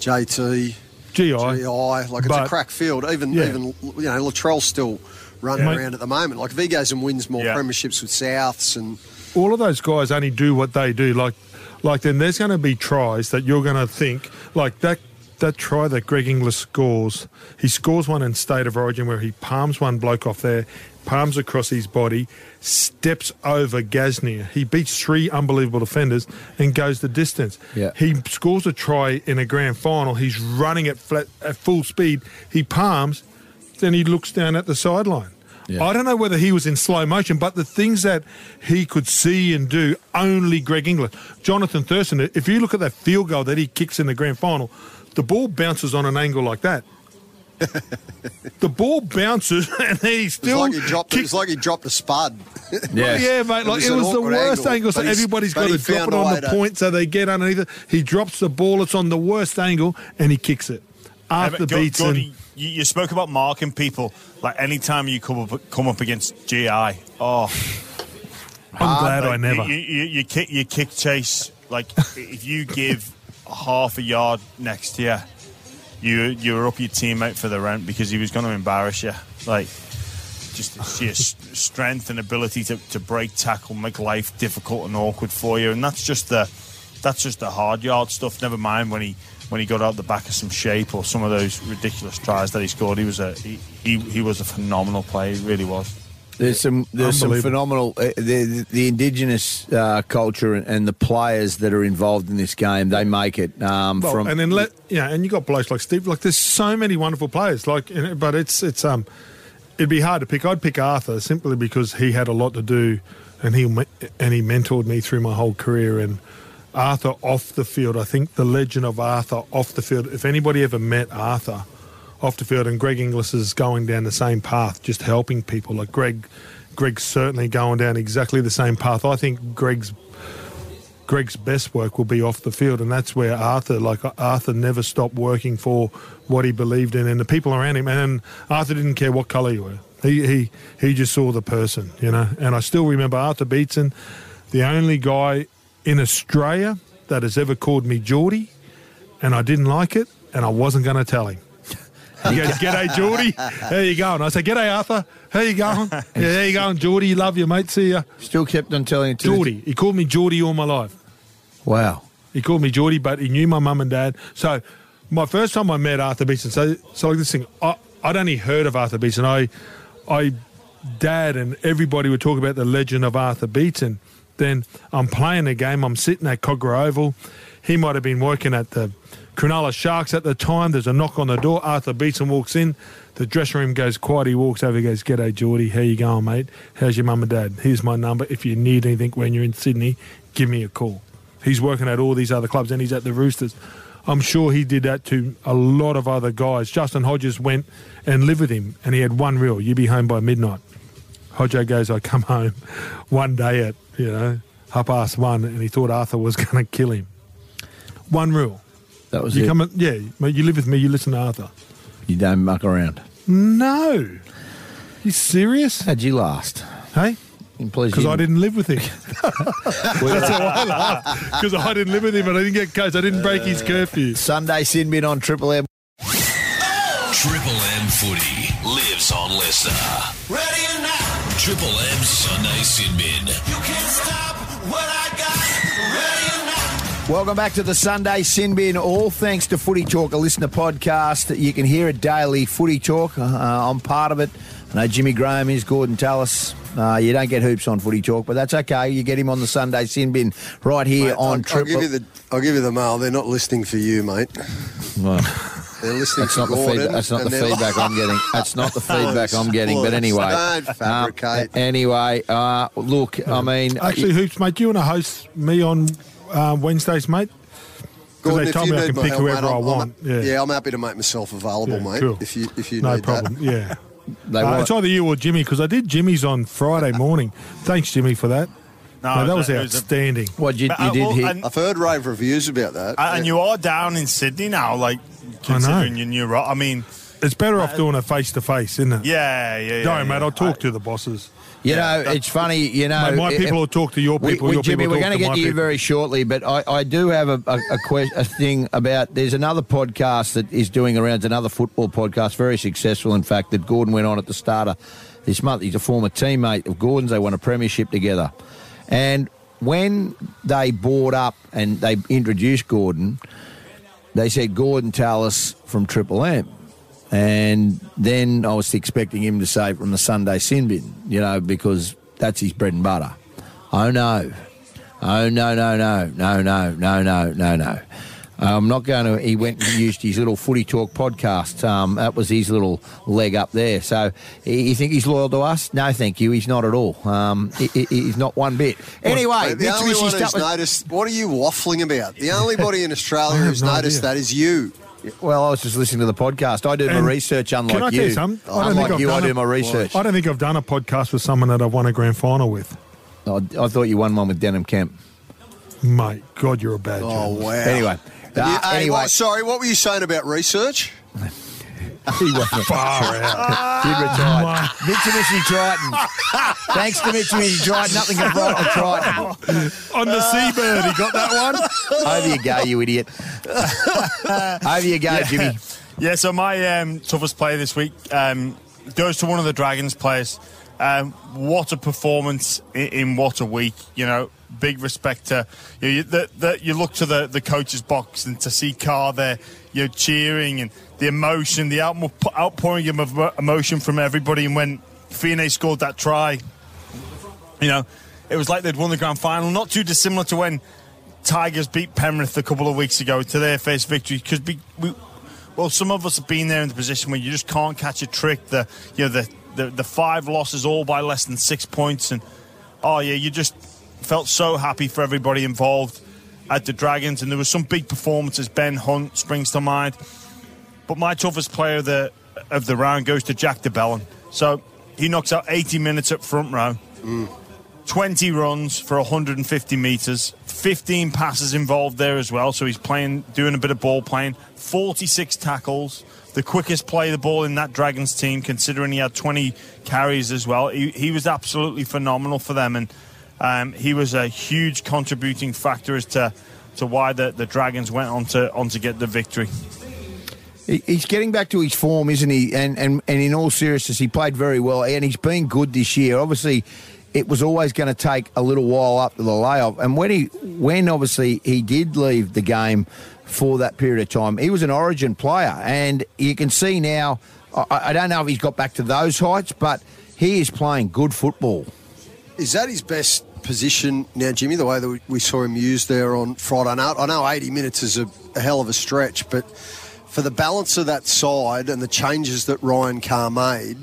J T, G I, G I. Like it's but, a crack field. Even yeah. even you know Latrell's still running yeah. around at the moment. Like if he goes and wins more yeah. premierships with Souths and all of those guys only do what they do. Like, like then there's going to be tries that you're going to think like that. That try that Greg Inglis scores, he scores one in State of Origin where he palms one bloke off there, palms across his body, steps over Gasnier. He beats three unbelievable defenders and goes the distance. Yeah. He scores a try in a grand final. He's running at, flat, at full speed. He palms, then he looks down at the sideline. Yeah. I don't know whether he was in slow motion, but the things that he could see and do, only Greg Inglis. Jonathan Thurston, if you look at that field goal that he kicks in the grand final, the ball bounces on an angle like that. The ball bounces and then he still... It's like he dropped, it's like he dropped a spud. Yeah, yeah, mate. Like, it was, it was the worst angle. angle so everybody's got to drop it on the point so they get underneath it. He drops the ball. It's on the worst angle and he kicks it. After yeah, Beaton... You, you spoke about marking people. Like, any time you come up, come up against G I, oh... I'm um, glad like, I never. You, you, you, kick, you kick chase. Like, if you give... half a yard next to you, you you were up your teammate for the rent because he was going to embarrass you. Like, just sheer strength and ability to, to break tackle, make life difficult and awkward for you. And that's just the that's just the hard yard stuff. Never mind when he when he got out the back of some shape or some of those ridiculous tries that he scored. He was a he he, he was a phenomenal player. He really was. There's some there's some phenomenal uh, the, the Indigenous uh, culture and, and the players that are involved in this game. They make it um, well, from and then let yeah, and you got blokes like Steve. Like there's so many wonderful players. Like, but it's it's um, it'd be hard to pick. I'd pick Arthur simply because he had a lot to do, and he and he mentored me through my whole career. And Arthur off the field, I think the legend of Arthur off the field. If anybody ever met Arthur off the field, and Greg Inglis is going down the same path, just helping people. Like Greg, Greg's certainly going down exactly the same path. I think Greg's Greg's best work will be off the field, and that's where Arthur, like Arthur, never stopped working for what he believed in and the people around him. And Arthur didn't care what colour you were. He he he just saw the person, you know. And I still remember Arthur Beetson, the only guy in Australia that has ever called me Geordie, and I didn't like it, and I wasn't going to tell him. He goes, "G'day, Geordie. How you going?" I say, "G'day, Arthur. How you going?" "Yeah, how you going, Geordie? Love you, mate. See ya." Still kept on telling you to Geordie. He called me Geordie all my life. Wow. He called me Geordie, but he knew my mum and dad. So my first time I met Arthur Beetson, so so like this thing, I, I'd only heard of Arthur Beetson. I, I, Dad and everybody would talk about the legend of Arthur Beetson. Then I'm playing a game. I'm sitting at Cogra Oval. He might have been working at the Cronulla Sharks at the time. There's a knock on the door. Arthur Beetson walks in. The dressing room goes quiet. He walks over and goes, "G'day, Geordie. How you going, mate? How's your mum and dad? Here's my number. If you need anything when you're in Sydney, give me a call." He's working at all these other clubs, and he's at the Roosters. I'm sure he did that to a lot of other guys. Justin Hodges went and lived with him, and he had one rule: "You be home by midnight." Hodjo goes, "I come home one day at, you know, half past one," and he thought Arthur was going to kill him. One rule. That was you it. Come, yeah, you live with me, you listen to Arthur. You don't muck around. No. You serious? How'd you last? Hey? Because I didn't live with him. That's how I laughed. Because I didn't live with him and I didn't get coached. I didn't break uh, his curfew. Sunday Sin Bin on Triple M. Triple M footy lives on Listener. Ready and now. Triple M Sunday Sin Bin. You can't stop what I got. Ready and now. Welcome back to the Sunday Sin Bin, all thanks to Footy Talk, a Listener podcast. You can hear a daily Footy Talk. Uh, I'm part of it. I know Jimmy Graham is Gorden Tallis. Uh, you don't get hoops on Footy Talk, but that's okay. You get him on the Sunday Sin Bin right here mate, on I'll, Triple... I'll give, you the, I'll give you the mail. They're not listening for you, mate. Well, they're listening that's for not Gorden. The feed, that's not the feedback I'm getting. That's not the feedback I'm getting, but anyway. Don't fabricate. Uh, anyway, uh, look, yeah. I mean... Actually, Hoops, mate, do you want to host me on uh, Wednesdays, mate? Gordon, they told me I can pick whoever I want. Yeah. yeah, I'm happy to make myself available, yeah, mate, cool. if you if you no need problem. That. Yeah. They uh, it's either you or Jimmy, because I did Jimmy's on Friday morning. Thanks, Jimmy, for that. No, no that was, was a, outstanding. Was a, what you, but, you uh, did well, hear? I've heard rave reviews about that. Uh, yeah. And you are down in Sydney now, like, considering your new role. I mean... It's better uh, off doing it face-to-face, isn't it? Yeah, yeah, yeah. No, yeah, mate, yeah. I'll talk I, to the bosses. You know, it's funny, you know... Mate, my people will talk to your people, we, your Jimmy, people we're going to get to you people. Very shortly, but I, I do have a a, a, que- a thing about... There's another podcast that is doing around, another football podcast, very successful, in fact, that Gordon went on at the start of this month. He's a former teammate of Gordon's. They won a premiership together. And when they brought up and they introduced Gordon, they said, Gorden Tallis from Triple M. And then I was expecting him to say from the Sunday Sin Bin, you know, because that's his bread and butter. Oh, no. Oh, no, no, no, no, no, no, no, no, no. I'm not going to... He went and used his little Footy Talk podcast. Um, that was his little leg up there. So you think he's loyal to us? No, thank you. He's not at all. Um, he, he's not one bit. Anyway... Well, the only one who's noticed... What are you waffling about? The only body in Australia who's no noticed idea. That is you. Well, I was just listening to the podcast. I do and my research, unlike can I you. Tell you I unlike think you, I do a, my research. I don't think I've done a podcast with someone that I've won a grand final with. I, I thought you won one with Denham Kemp. Mate, God, you're a bad journalist. Oh, wow. Anyway. Uh, you, anyway. Hey, what, sorry, what were you saying about research? He was far out. He retired. Wow. Mitsubishi Triton. Thanks to Mitsubishi Triton, nothing can brighten a Triton. On the Seabird, he got that one. Over you go, you idiot. Over you go, yeah. Jimmy. Yeah, so my um, toughest play this week um, goes to one of the Dragons players. Um, what a performance in, in what a week, you know. Big respect to you. The, the, you look to the, the coach's box and to see Carr there, you know, cheering and the emotion, the out, outpouring of emotion from everybody. And when Fiene scored that try, you know, it was like they'd won the grand final. Not too dissimilar to when Tigers beat Penrith a couple of weeks ago to their first victory. Because we, we, well, some of us have been there in the position where you just can't catch a trick. The you know the the, the five losses all by less than six points, and oh yeah, you just. Felt so happy for everybody involved at the Dragons, and there were some big performances. Ben Hunt springs to mind, but my toughest player of the, of the round goes to Jack DeBellin. So he knocks out eighty minutes up front row, mm. twenty runs for one hundred fifty metres, fifteen passes involved there as well. So he's playing, doing a bit of ball playing, forty-six tackles, the quickest play the ball in that Dragons team, considering he had twenty carries as well. He, he was absolutely phenomenal for them, and Um, he was a huge contributing factor as to, to why the, the Dragons went on to on to get the victory. He's getting back to his form, isn't he? And, and, and in all seriousness, he played very well, and he's been good this year. Obviously, it was always going to take a little while up to the layoff. And when he when obviously he did leave the game for that period of time, he was an Origin player. And you can see now, I, I don't know if he's got back to those heights, but he is playing good football. Is that his best position now, Jimmy, the way that we saw him used there on Friday night? I know eighty minutes is a, a hell of a stretch, but for the balance of that side and the changes that Ryan Carr made,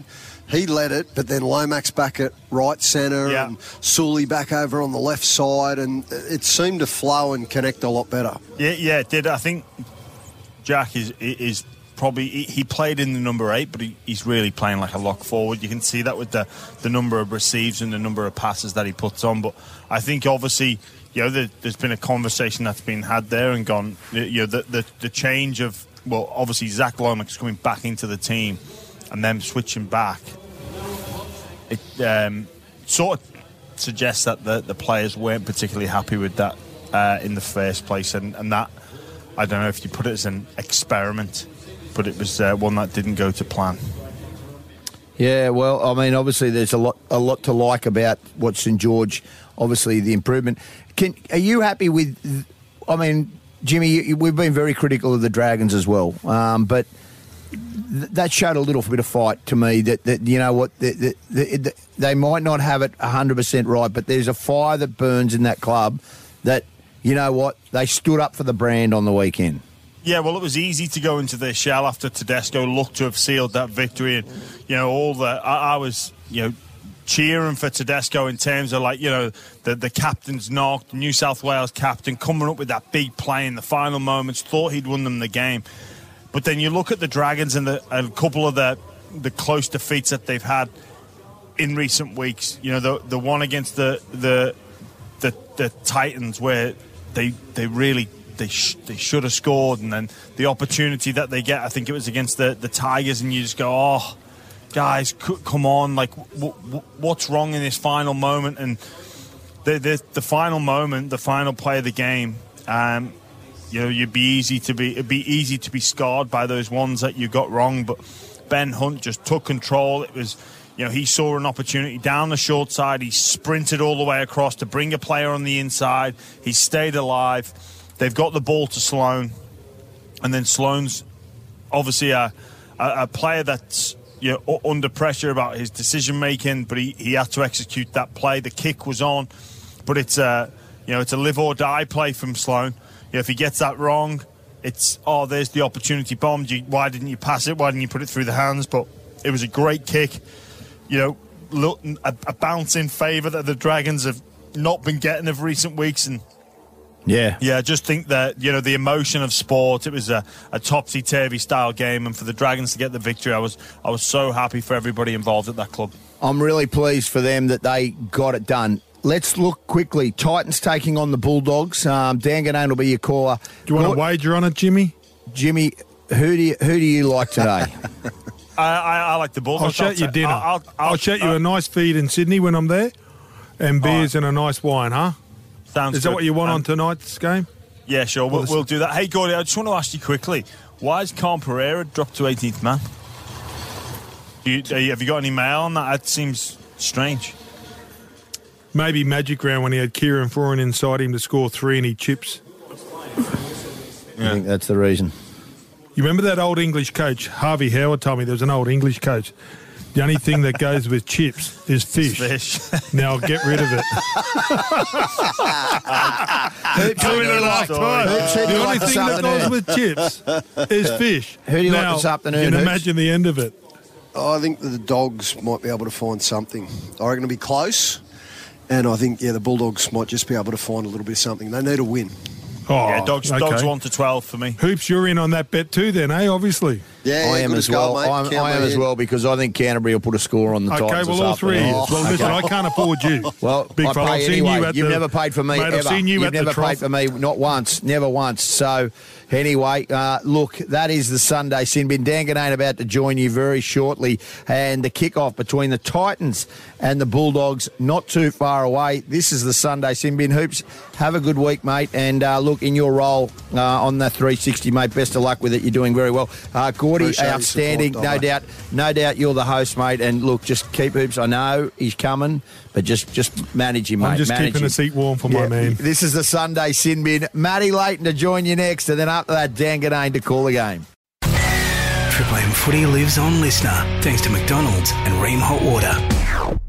he led it, but then Lomax back at right centre yeah. and Sully back over on the left side, and it seemed to flow and connect a lot better. Yeah, yeah, it did. I think Jack is is probably... He played in the number eight, but he, he's really playing like a lock forward. You can see that with the, the number of receives and the number of passes that he puts on. But I think, obviously, you know, there, there's been a conversation that's been had there and gone, you know, the, the, the change of... Well, obviously, Zach Lomax coming back into the team and them switching back. It um, sort of suggests that the, the players weren't particularly happy with that uh, in the first place. And, and that, I don't know if you put it as an experiment... but it was uh, one that didn't go to plan. Yeah, well, I mean, obviously there's a lot a lot to like about what Saint George, obviously the improvement. Can Are you happy with, I mean, Jimmy, you, we've been very critical of the Dragons as well, um, but that showed a little bit of fight to me that, that you know what, that, that, that, they might not have it one hundred percent right, but there's a fire that burns in that club that, you know what, they stood up for the brand on the weekend. Yeah, well, it was easy to go into their shell after Tedesco looked to have sealed that victory. And, you know, all the, I, I was, you know, cheering for Tedesco in terms of, like, you know, the, the captain's knock, the New South Wales captain coming up with that big play in the final moments, thought he'd won them the game. But then you look at the Dragons and, the, and a couple of the, the close defeats that they've had in recent weeks. You know, the the one against the the the, the Titans where they they really they sh- they should have scored, and then the opportunity that they get, I think it was against the, the Tigers, and you just go, oh, guys, c- come on, like w- w- what's wrong in this final moment? And the, the the final moment, the final play of the game. Um, You know, you'd be easy to be it'd be easy to be scarred by those ones that you got wrong. But Ben Hunt just took control. It was, you know, he saw an opportunity down the short side. He sprinted all the way across to bring a player on the inside. He stayed alive. They've got the ball to Sloan, and then Sloan's obviously a a, a player that's, you know, under pressure about his decision making. But he, he had to execute that play. The kick was on, but it's a you know it's a live or die play from Sloan. You know, if he gets that wrong, it's, oh, there's the opportunity bomb. You, why didn't you pass it? Why didn't you put it through the hands? But it was a great kick. You know, look, a, a bounce in favour that the Dragons have not been getting of recent weeks. And yeah, yeah, I just think that, you know, the emotion of sport. It was a, a topsy-turvy style game, and for the Dragons to get the victory, I was I was so happy for everybody involved at that club. I'm really pleased for them that they got it done. Let's look quickly. Titans taking on the Bulldogs. Um, Dan Ganane will be your caller. Do you want Nor- a wager on it, Jimmy? Jimmy, who do you, who do you like today? I, I, I like the Bulldogs. I'll shout I'll you t- dinner. I'll, I'll, I'll, I'll shout uh, you a nice feed in Sydney when I'm there, and beers right. and a nice wine, huh? Sounds Is good. That what you want um, on tonight's game? Yeah, sure. We'll, we'll do that. Hey, Gordy, I just want to ask you quickly. Why has Con Pereira dropped to eighteenth man? Do you, you, have you got any mail on that? That seems strange. Maybe magic round when he had Kieran Foran inside him to score three and he chips. Yeah. I think that's the reason. You remember that old English coach, Harvey Howard, told me there was an old English coach. The only thing that goes with chips is fish. fish. Now get rid of it. Hoops in a lifetime. The only thing that goes with chips is fish. Who do you like this afternoon? You can imagine the end of it. I think the Dogs might be able to find something. I reckon it'll be close. And I think, yeah, the Bulldogs might just be able to find a little bit of something. They need a win. Oh, yeah, dogs, okay. dogs one to twelve for me. Hoops, you're in on that bet too then, eh, obviously? Yeah, I yeah, am as well. Goal, I'm, I am as well because I think Canterbury will put a score on the Titans. Okay, well, all three is. Oh, well, okay. Listen, I can't afford you. Well, Big I fella, pay I've anyway. Seen you at You've the, never paid for me mate, ever. I've seen you You've at never the paid for me, not once, never once. So, anyway, uh, look, that is the Sunday sin bin. Dan Ganane about to join you very shortly. And the kickoff between the Titans and the Bulldogs, not too far away. This is the Sunday sin bin. Hoops, have a good week, mate. And, uh, look, in your role uh, on that three sixty, mate, best of luck with it. You're doing very well. Uh, Gordy, Appreciate outstanding. Support, no I. doubt no doubt you're the host, mate. And, look, just keep Hoops. I know he's coming, but just, just manage him, mate. I'm just manage keeping him. The seat warm for yeah, my man. This is the Sunday sin bin. Matty Leighton to join you next. And then after that, Dan Ganane to call the game. Triple M footy lives on Listener, thanks to McDonald's and Ream Hot Water.